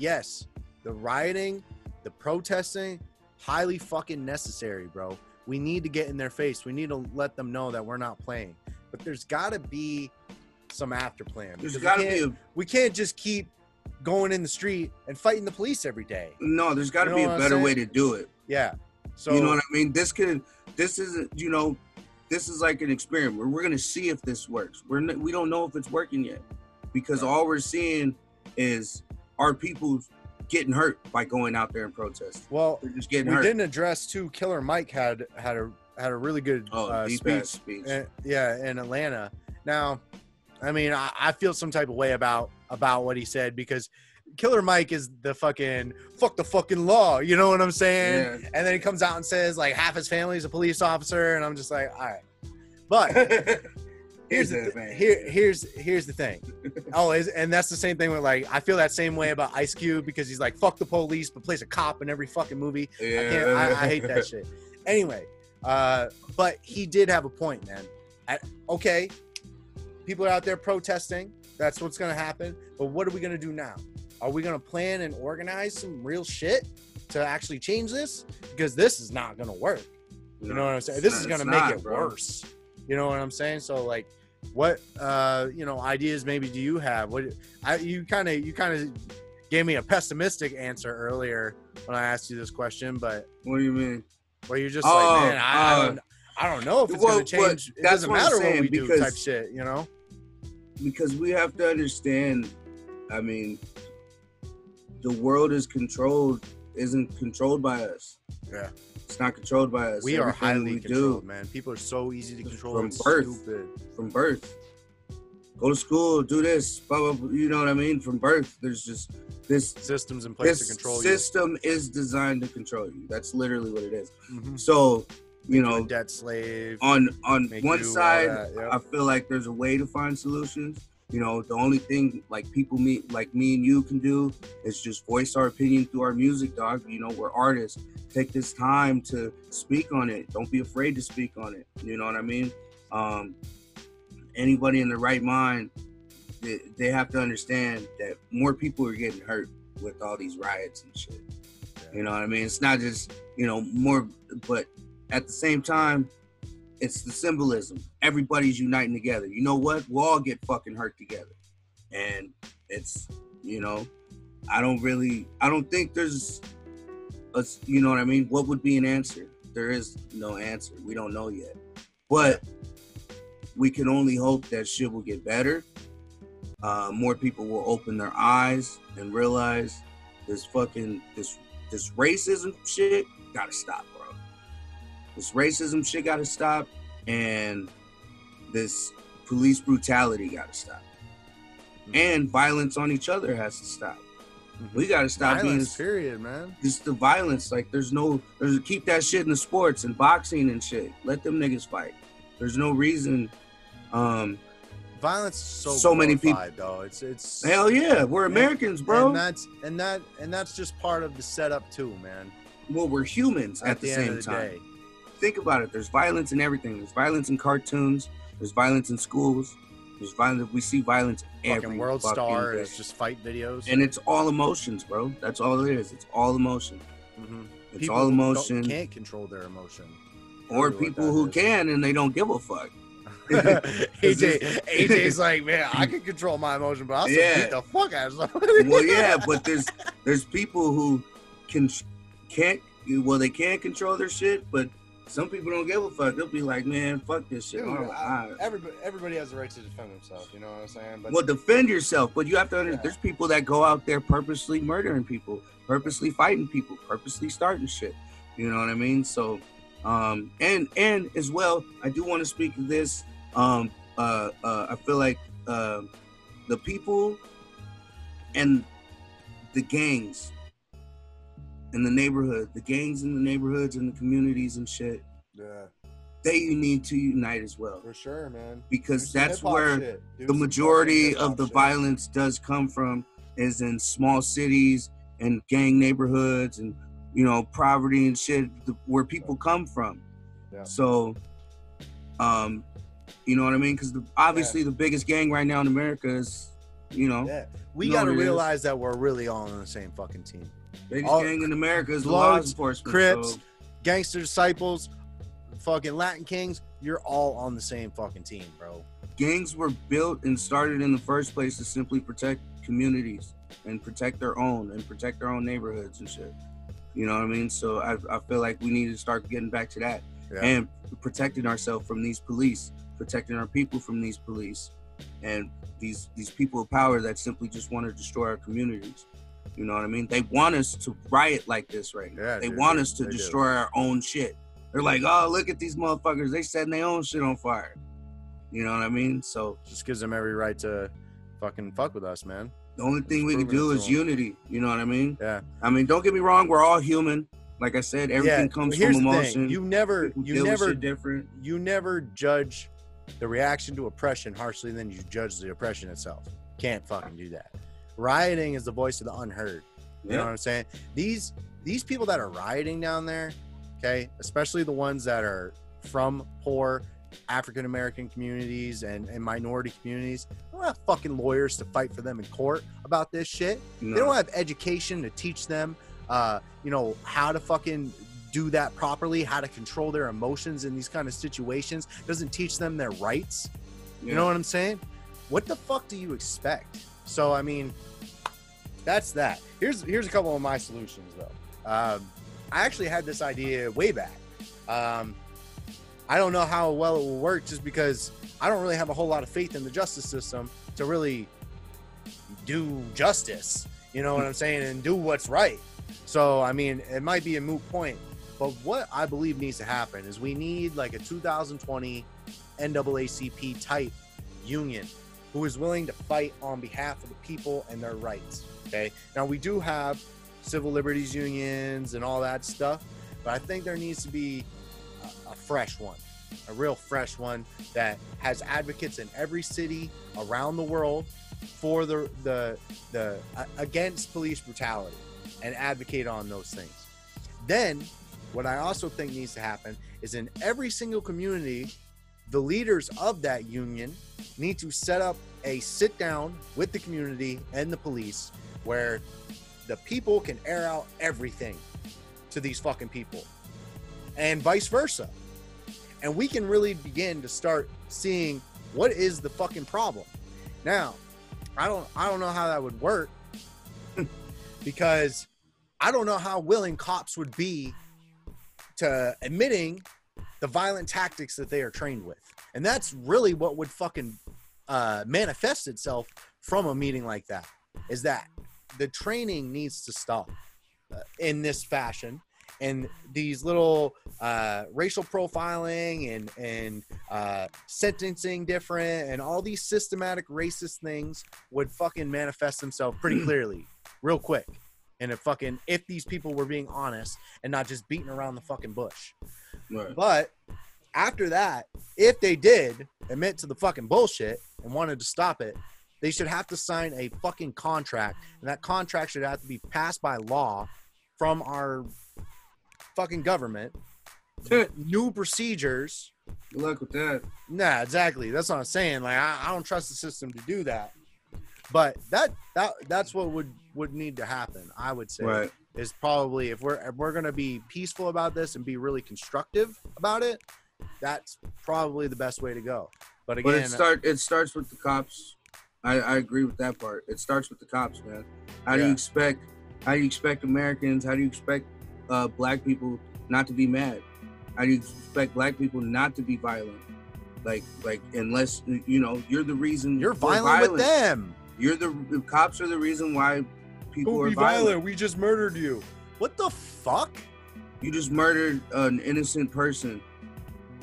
yes, the rioting, the protesting, highly fucking necessary, bro. We need to get in their face. We need to let them know that we're not playing. But there's got to be some after plan. There's got to be. We can't just keep going in the street and fighting the police every day. No, there's got to be a better way to do it. Yeah. So you know what I mean? This is like an experiment where we're going to see if this works. We don't know if it's working yet because all we're seeing is our people getting hurt by going out there and protesting. Well, they're just getting hurt. We didn't address too. Killer Mike had a really good speech. In Atlanta. Now, I mean, I feel some type of way about what he said because Killer Mike is the fucking fuck the fucking law, you know what I'm saying? Yeah. And then he comes out and says like half his family is a police officer, and I'm just like, all right. But here's the thing. And that's the same thing with like I feel that same way about Ice Cube because he's like fuck the police but plays a cop in every fucking movie. Yeah. I hate that shit. Anyway, but he did have a point, man. People are out there protesting. That's what's going to happen. But what are we going to do now? Are we going to plan and organize some real shit to actually change this? Because this is not going to work. You know what I'm saying? This is going to make it worse. You know what I'm saying? So, like, what ideas maybe do you have? You kind of gave me a pessimistic answer earlier when I asked you this question, but what do you mean? Well, you're just I don't know if it's going to change. It doesn't matter what we do, type shit, you know? Because we have to understand, I mean, the world isn't controlled by us. Yeah. It's not controlled by us. We are highly controlled, man. People are so easy to control from birth. Stupid. From birth. Go to school, do this, blah, blah, blah, you know what I mean? From birth, there's just this... Systems in place to control you. This system is designed to control you. That's literally what it is. Mm-hmm. So... You know, debt slave. On one side, yep. I feel like there's a way to find solutions. You know, the only thing like people me and you can do is just voice our opinion through our music, dog. You know, we're artists. Take this time to speak on it. Don't be afraid to speak on it. You know what I mean? Anybody in the right mind, they have to understand that more people are getting hurt with all these riots and shit. Yeah. You know what I mean? It's not just, you know, more, but at the same time, it's the symbolism. Everybody's uniting together. You know what? We'll all get fucking hurt together. And it's, you know, I don't think there's a, you know what I mean? What would be an answer? There is no answer. We don't know yet. But we can only hope that shit will get better. More people will open their eyes and realize this racism shit gotta stop. This racism shit gotta stop, and this police brutality gotta stop. Mm-hmm. And violence on each other has to stop. Mm-hmm. We gotta stop violence, being period, man. Just the violence, like there's keep that shit in the sports and boxing and shit. Let them niggas fight. There's no reason violence is so many people though. It's hell yeah, we're Americans, bro. And that's just part of the setup too, man. Well, we're humans at the same time. Day. Think about it. There's violence in everything. There's violence in cartoons. There's violence in schools. There's violence. We see violence everywhere. World Star is just fight videos. And it's all emotions, bro. That's all it is. It's all emotion. Mm-hmm. It's people all emotion. People can't control their emotion. Or people who can and they don't give a fuck. AJ's like, man, I can control my emotion, but I'll still beat the fuck out of somebody. Well, yeah, but there's people who they can't control their shit, but some people don't give a fuck. They'll be like, man, fuck this shit. Dude, everybody has the right to defend themselves. You know what I'm saying? But, well, defend yourself. But you have to understand, there's people that go out there purposely murdering people, purposely fighting people, purposely starting shit. You know what I mean? So, and as well, I do want to speak of this. I feel like the people and the gangs in the neighborhood, the gangs in the neighborhoods and the communities and shit. Yeah. They need to unite as well. For sure, man. Because that's where the majority of the violence does come from, is in small cities and gang neighborhoods and, you know, poverty and shit, where people come from. Yeah. So, you know what I mean? Because obviously the biggest gang right now in America is, you know. Yeah. We got to realize that we're really all on the same fucking team. Biggest gang in America is law enforcement. Crips, so. Gangster Disciples, fucking Latin Kings. You're all on the same fucking team, bro. Gangs were built and started in the first place to simply protect communities and protect their own and protect their own neighborhoods and shit. You know what I mean? So I feel like we need to start getting back to that and protecting ourselves from these police, protecting our people from these police and these people of power that simply just want to destroy our communities. You know what I mean? They want us to riot like this right now. Yeah, they want us to destroy our own shit. They're like, oh, look at these motherfuckers. They setting their own shit on fire. You know what I mean? So just gives them every right to fucking fuck with us, man. The only thing we can do is unity. You know what I mean? Yeah. I mean, don't get me wrong. We're all human. Like I said, everything comes from emotion. You never judge the reaction to oppression harshly than you judge the oppression itself. Can't fucking do that. Rioting is the voice of the unheard. You know what I'm saying? These people that are rioting down there, okay, especially the ones that are from poor African-American communities and minority communities, they don't have fucking lawyers to fight for them in court about this shit. No. They don't have education to teach them, you know, how to fucking do that properly, how to control their emotions in these kind of situations. It doesn't teach them their rights. You know what I'm saying? What the fuck do you expect? So, I mean, that's that. Here's a couple of my solutions, though. I actually had this idea way back. I don't know how well it will work just because I don't really have a whole lot of faith in the justice system to really do justice, you know what I'm saying, and do what's right. So, I mean, it might be a moot point, but what I believe needs to happen is we need like a 2020 NAACP type union who is willing to fight on behalf of the people and their rights, okay? Now, we do have civil liberties unions and all that stuff, but I think there needs to be a fresh one, a real fresh one that has advocates in every city around the world for the against police brutality and advocate on those things. Then what I also think needs to happen is in every single community, the leaders of that union need to set up a sit down with the community and the police where the people can air out everything to these fucking people and vice versa. And we can really begin to start seeing what is the fucking problem. Now, I don't know how that would work because I don't know how willing cops would be to admitting the violent tactics that they are trained with. And that's really what would fucking manifest itself from a meeting like that, is that the training needs to stop in this fashion. And these little racial profiling and sentencing different and all these systematic racist things would fucking manifest themselves pretty clearly real quick. And if these people were being honest and not just beating around the fucking bush. Right. But after that, if they did admit to the fucking bullshit and wanted to stop it, they should have to sign a fucking contract. And that contract should have to be passed by law from our fucking government. New procedures. Good luck with that. Nah, exactly. That's what I'm saying. Like, I don't trust the system to do that. But that's what would need to happen, I would say. Right. Is probably if we're gonna be peaceful about this and be really constructive about it, that's probably the best way to go. But again, it starts with the cops. I agree with that part. It starts with the cops, man. How do you expect Americans? How do you expect black people not to be mad? How do you expect black people not to be violent? Like unless you know you're the reason you're violent with them. The cops are the reason why people are violent. We just murdered you. What the fuck? You just murdered an innocent person,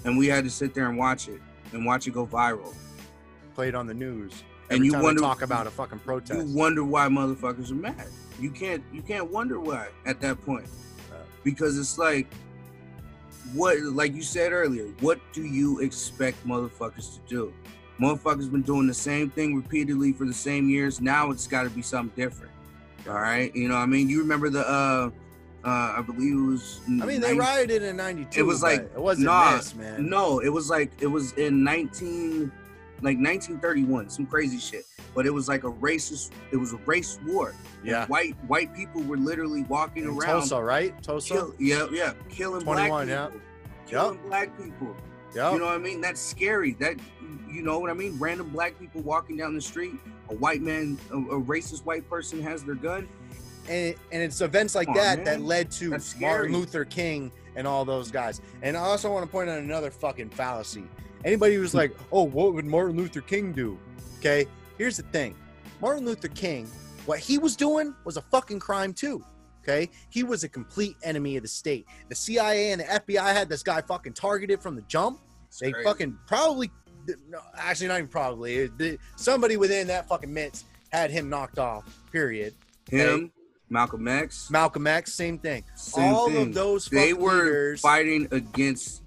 and we had to sit there and watch it go viral. Played on the news. And you wonder, talk about a fucking protest. You wonder why motherfuckers are mad. You can't wonder why at that point, because it's like, what, like you said earlier, what do you expect motherfuckers to do? Motherfuckers been doing the same thing repeatedly for the same years. Now it's got to be something different. All right, you know what I mean? You remember the I believe it was. I mean, they rioted in '92. It was like it wasn't this, man. No, it was like it was in 1931, some crazy shit. But it was like a racist. It was a race war. Yeah. White people were literally walking in around Tulsa, right? Tulsa. Killing black people. Yeah. Killing black people. Yeah. You know what I mean? That's scary. That, you know what I mean? Random black people walking down the street. A white man, a racist white person has their gun. And it's events like that led to Martin Luther King and all those guys. And I also want to point out another fucking fallacy. Anybody who's like, oh, what would Martin Luther King do? Okay, here's the thing. Martin Luther King, what he was doing was a fucking crime too. Okay, he was a complete enemy of the state. The CIA and the FBI had this guy fucking targeted from the jump. They fucking probably... No, actually, not even probably. Somebody within that fucking midst had him knocked off, period. Him, hey, Malcolm X, same thing. All of those fucking leaders were fighting against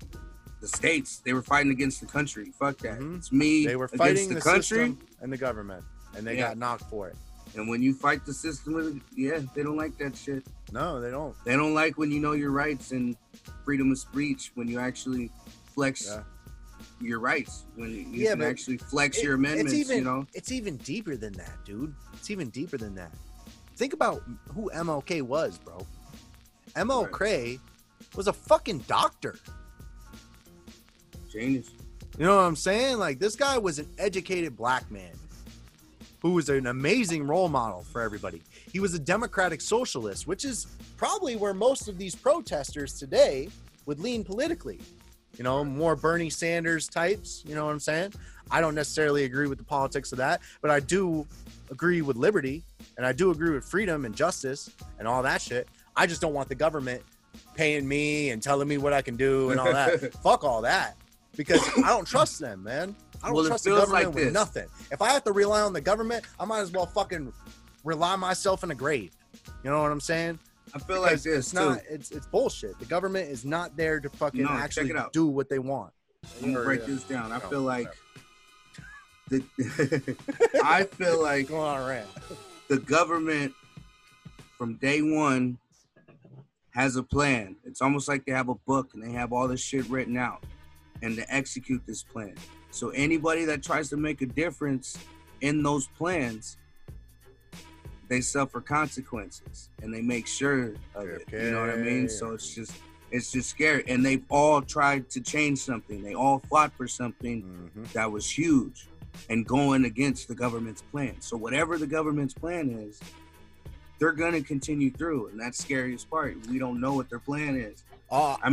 the states. They were fighting against the country. Fuck that. Mm-hmm. It's me. They were fighting the country and the government, and they got knocked for it. And when you fight the system, they don't like that shit. No, they don't. They don't like when you know your rights and freedom of speech, when you actually flex... Yeah. Your rights when you can actually flex your amendments. It's even deeper than that, dude. It's even deeper than that. Think about who MLK was, bro. MLK was a fucking doctor. Genius. You know what I'm saying? Like, this guy was an educated black man who was an amazing role model for everybody. He was a democratic socialist, which is probably where most of these protesters today would lean politically. You know, more Bernie Sanders types, you know what I'm saying? I don't necessarily agree with the politics of that, but I do agree with liberty, and I do agree with freedom and justice and all that shit. I just don't want the government paying me and telling me what I can do and all that. Fuck all that, because I don't trust them, man. I don't trust the government like with nothing. If I have to rely on the government, I might as well fucking rely myself in a grave. You know what I'm saying? I feel because like this, it's not, it's bullshit. The government is not there to fucking actually do what they want. I'm gonna break this down. I feel like I feel like the government from day one has a plan. It's almost like they have a book and they have all this shit written out, and they execute this plan. So anybody that tries to make a difference in those plans, they suffer consequences, and they make sure of it. You know what I mean? So it's just scary. And they've all tried to change something. They all fought for something that was huge and going against the government's plan. So whatever the government's plan is, they're going to continue through. And that's the scariest part. We don't know what their plan is. I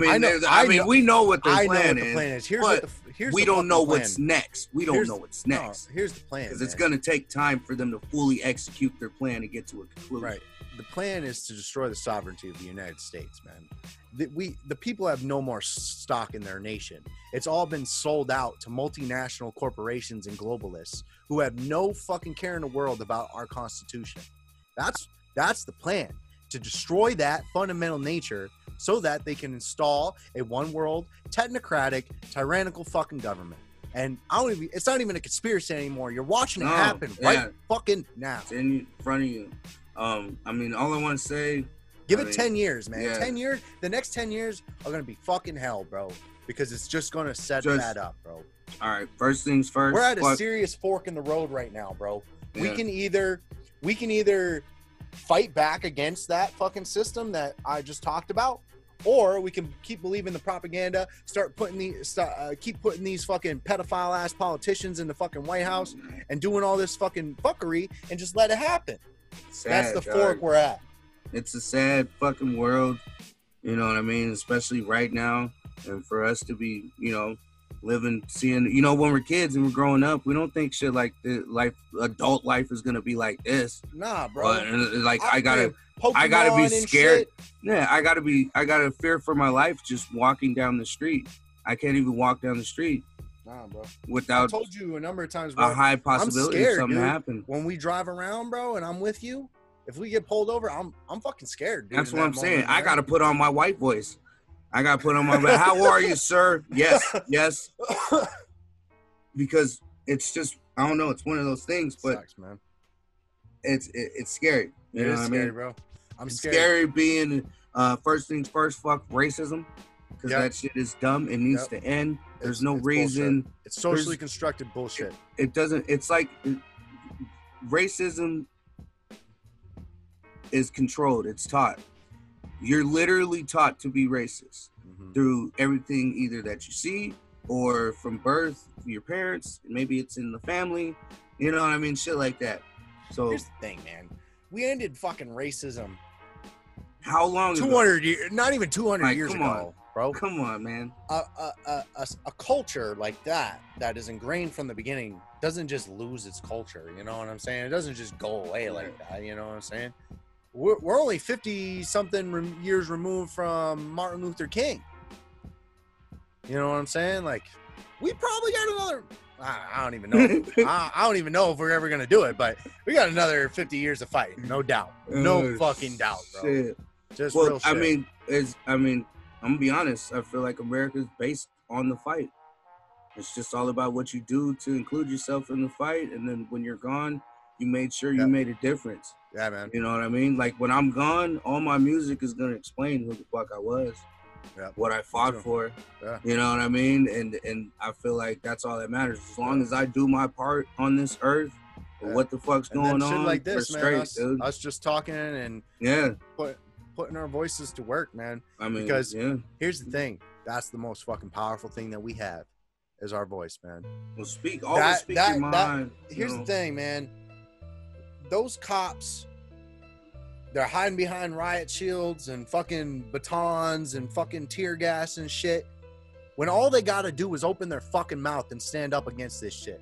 mean, we know what their plan is. Here's the plan. We don't know what's next. Here's the plan. Because it's going to take time for them to fully execute their plan and get to a conclusion. Right. The plan is to destroy the sovereignty of the United States, man. The people have no more stock in their nation. It's all been sold out to multinational corporations and globalists who have no fucking care in the world about our Constitution. That's the plan, to destroy that fundamental nature so that they can install a one world, technocratic, tyrannical fucking government. And I don't even, it's not even a conspiracy anymore. You're watching it happen right fucking now. It's in front of you. I mean, all I want to say, Give it 10 years, man. Yeah. 10 years, the next 10 years are going to be fucking hell, bro. Because it's just going to set that up, bro. All right, first things first. We're at a serious fork in the road right now, bro. Yeah. We can either fight back against that fucking system that I just talked about, or we can keep believing the propaganda, keep putting these fucking pedophile ass politicians in the fucking White House and doing all this fucking fuckery and just let it happen. Sad, that's the fork we're at. It's a sad fucking world, you know what I mean? Especially right now, and for us to be, you know, living, seeing, you know, when we're kids and we're growing up, we don't think shit like this, like adult life is gonna be like this. Nah, bro. Like I gotta be scared. Yeah, I gotta fear for my life just walking down the street. I can't even walk down the street. Nah, bro. Without, I told you a number of times, bro, a high possibility of something happened. When we drive around, bro, and I'm with you, if we get pulled over, I'm fucking scared, dude. That's what I'm saying. I gotta put on my white voice. I got to put on my back. How are you, sir? Yes, yes. Because it's just, I don't know. It's one of those things, but sucks, man. It's scary. You know what I mean, bro. It's scared. Scary being, first things first, fuck racism. Because that shit is dumb. It needs to end. There's no reason. Bullshit. It's socially constructed bullshit. It's like racism is controlled. It's taught. You're literally taught to be racist through everything, either that you see or from birth, your parents, maybe it's in the family, you know what I mean? Shit like that. So here's the thing, man. We ended fucking racism. How long ago? 200 years, not even 200 years ago, bro. Come on, man. A culture like that is ingrained from the beginning, doesn't just lose its culture, you know what I'm saying? It doesn't just go away like that, you know what I'm saying? We're only 50-something years removed from Martin Luther King. You know what I'm saying? Like, we probably got another... I don't even know. I don't even know if we're ever going to do it, but we got another 50 years to fight. No doubt. No fucking doubt, bro. Shit. Just real shit. I mean, I'm going to be honest. I feel like America's based on the fight. It's just all about what you do to include yourself in the fight, and then when you're gone, you made sure you made a difference. Yeah, man. You know what I mean? Like, when I'm gone, all my music is going to explain who the fuck I was, what I fought for, you know what I mean? And I feel like that's all that matters. As long as I do my part on this earth, what the fuck's going on? Shit like this, man, us just talking and putting our voices to work, man. I mean, because here's the thing. That's the most fucking powerful thing that we have is our voice, man. Well, speak. Always speak your mind. Here's the thing, man. Those cops, they're hiding behind riot shields and fucking batons and fucking tear gas and shit, when all they got to do is open their fucking mouth and stand up against this shit.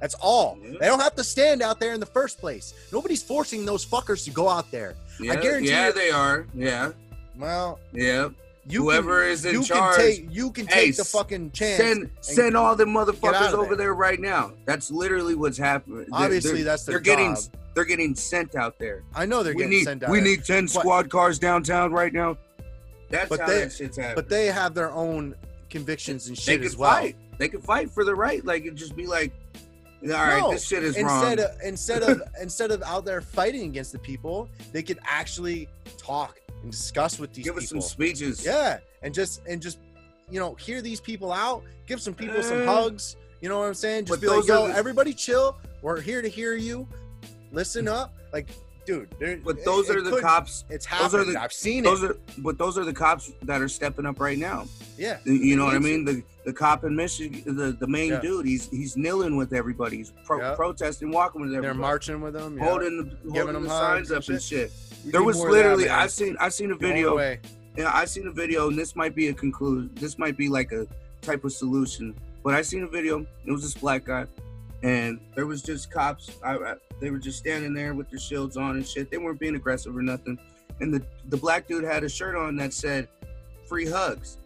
That's all. Yeah. They don't have to stand out there in the first place. Nobody's forcing those fuckers to go out there. Yeah, I guarantee you. Yeah, they are. Yeah. Well. Yeah. Whoever is in charge, you can take the fucking chance. Send all the motherfuckers over there right now. That's literally what's happening. Obviously, that's their job. They're getting sent out there. I know they're getting sent out there. We need 10 squad cars downtown right now. That's how that shit's happening. But they have their own convictions and shit as well. Fight. They can fight for the right. Like, it'd just be like, all right, this shit is wrong. Instead of out there fighting against the people, they could actually talk and discuss with these people. Give us some speeches. Yeah. And just, you know, hear these people out. Give some people some hugs. You know what I'm saying? Just be like, yo, everybody chill. We're here to hear you. Listen up. Like, dude. But those are the cops. It's happened. I've seen it. But those are the cops that are stepping up right now. Yeah. You know what I mean? The cop in Michigan, the main dude, he's kneeling with everybody. He's protesting, walking with everybody. They're marching with them. Holding the signs up and shit. There was literally, I seen a video. Yeah, I seen a video, and this might be a conclusion. This might be like a type of solution. But I seen a video. It was this black guy, and there was just cops. They were just standing there with their shields on and shit. They weren't being aggressive or nothing. And the black dude had a shirt on that said "Free Hugs,"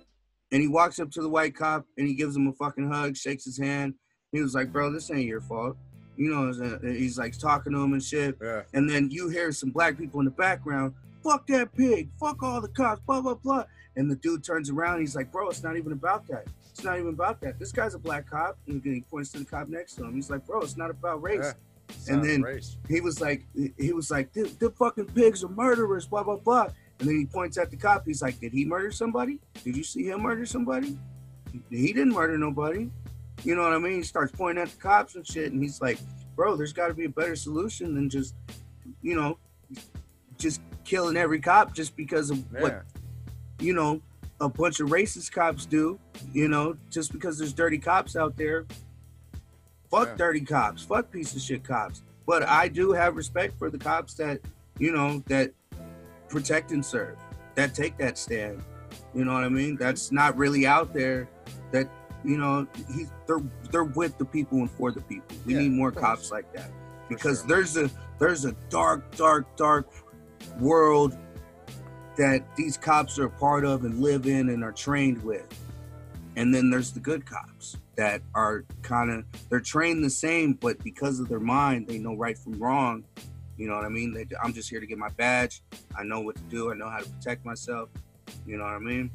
and he walks up to the white cop and he gives him a fucking hug, shakes his hand. He was like, "Bro, this ain't your fault." You know, he's like talking to him and shit. Yeah. And then you hear some black people in the background, fuck that pig, fuck all the cops, blah, blah, blah. And the dude turns around and he's like, bro, it's not even about that. It's not even about that. This guy's a black cop. And he points to the cop next to him. He's like, bro, it's not about race. Yeah. And then he was like, the fucking pigs are murderers, blah, blah, blah. And then he points at the cop. He's like, did he murder somebody? Did you see him murder somebody? He didn't murder nobody. You know what I mean? He starts pointing at the cops and shit, and he's like, bro, there's got to be a better solution than just, you know, just killing every cop just because of what, you know, a bunch of racist cops do, you know, just because there's dirty cops out there. Fuck dirty cops. Fuck piece of shit cops. But I do have respect for the cops that, you know, that protect and serve, that take that stand. You know what I mean? That's not really out there, that, you know, they're with the people and for the people. We need more cops like that, because there's a dark world that these cops are a part of and live in and are trained with. And then there's the good cops that are kind of, they're trained the same, but because of their mind, they know right from wrong. You know what I mean? I'm just here to get my badge. I know what to do. I know how to protect myself. You know what I mean?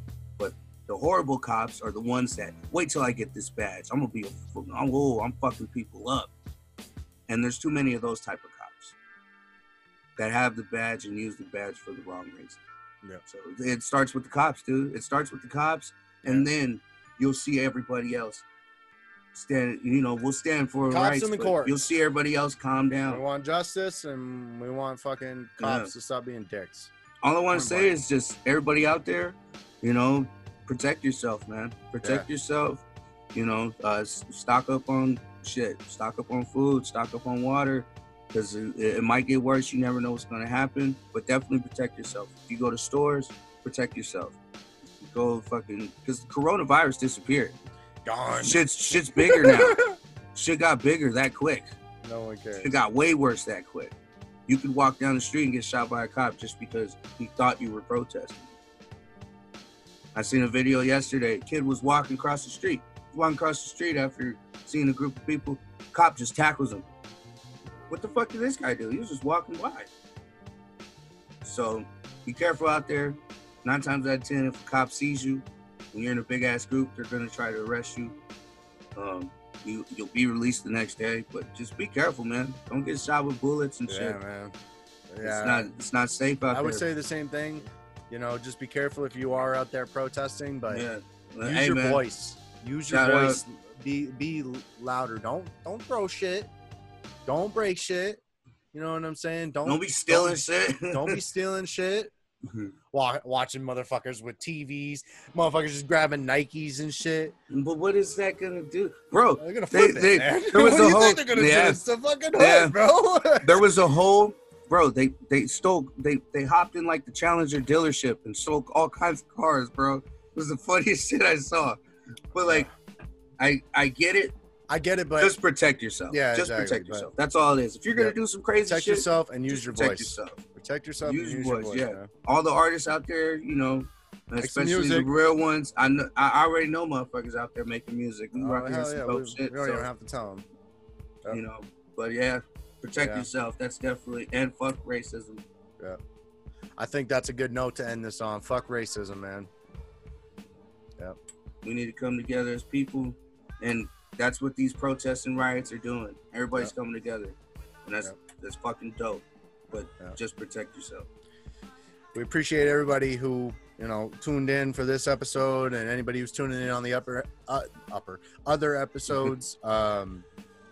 The horrible cops are the ones that wait till I get this badge. I'm gonna be I'm fucking people up. And there's too many of those type of cops that have the badge and use the badge for the wrong reason. Yeah. So it starts with the cops, dude. It starts with the cops, and then you'll see everybody else stand. You know, we'll stand for cops rights, in the court. You'll see everybody else calm down. We want justice, and we want fucking cops to stop being dicks. All I want to say is just everybody out there, you know, protect yourself, man. Protect yourself. You know, stock up on shit. Stock up on food. Stock up on water, because it might get worse. You never know what's gonna happen. But definitely protect yourself. If you go to stores, protect yourself. Go fucking, because the coronavirus disappeared. Gone. Shit's bigger now. Shit got bigger that quick. No one cares. It got way worse that quick. You could walk down the street and get shot by a cop just because he thought you were protesting. I seen a video yesterday. Kid was walking across the street. After seeing a group of people, cop just tackles him. What the fuck did this guy do? He was just walking by. So be careful out there. 9 times out of 10, if a cop sees you, when you're in a big ass group, they're gonna try to arrest you. You'll be released the next day, but just be careful, man. Don't get shot with bullets and shit. Yeah, man. Yeah. It's not safe out there. I would say the same thing. You know, just be careful if you are out there protesting, but use your voice. Use your voice. Be louder. Don't throw shit. Don't break shit. You know what I'm saying? Don't be stealing shit. Don't be stealing shit. Mm-hmm. Watching motherfuckers with TVs, motherfuckers just grabbing Nikes and shit. But what is that gonna do, bro? They're gonna flip it, man. What do you think they're gonna do? It's the fucking hood, bro. There was a whole, bro. They stole. They hopped in like the Challenger dealership and stole all kinds of cars, bro. It was the funniest shit I saw. But like, I get it. I get it, but just protect yourself. Yeah, just exactly, protect yourself. That's all it is. If you're gonna do some crazy shit, protect yourself and use your voice. Protect yourself. Use your voice. Yeah. Man. All the artists out there, you know, especially the real ones. I already know motherfuckers out there making music. We represent some dope shit. We don't even have to tell them. Yep. You know, but yeah, protect yourself. That's definitely, and fuck racism. Yeah, I think that's a good note to end this on. Fuck racism, man. Yep. We need to come together as people, and that's what these protests and riots are doing. Everybody's coming together, and that's fucking dope. But just protect yourself. We appreciate everybody who, you know, tuned in for this episode, and anybody who's tuning in on the other episodes.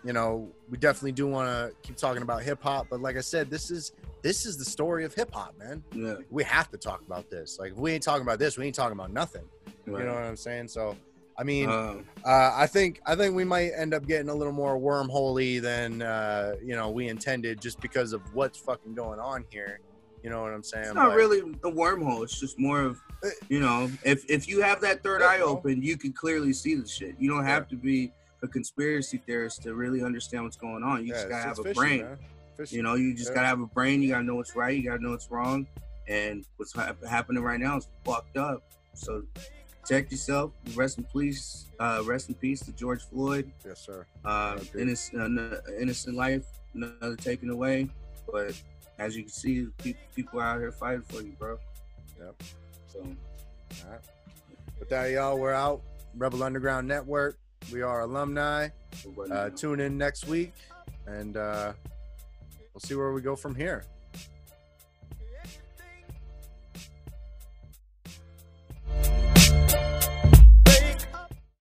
You know, we definitely do want to keep talking about hip hop, but like I said, this is the story of hip hop, man. Yeah. We have to talk about this. Like, if we ain't talking about this, we ain't talking about nothing. Right. You know what I'm saying? So, I mean, I think we might end up getting a little more wormhole-y than you know, we intended, just because of what's fucking going on here. You know what I'm saying? It's not really a wormhole. It's just more of, you know, if you have that third eye open, you can clearly see the shit. You don't have to be a conspiracy theorist to really understand what's going on. You just gotta have a brain. You know, you just gotta have a brain. You gotta know what's right. You gotta know what's wrong. And what's happening right now is fucked up. So, protect yourself. Rest in peace to George Floyd. Yes, sir. Innocent life, another taken away. But as you can see, people are out here fighting for you, bro. Yep. So, all right. With that, y'all, we're out. Rebel Underground Network. We are alumni. Tune in next week, and we'll see where we go from here.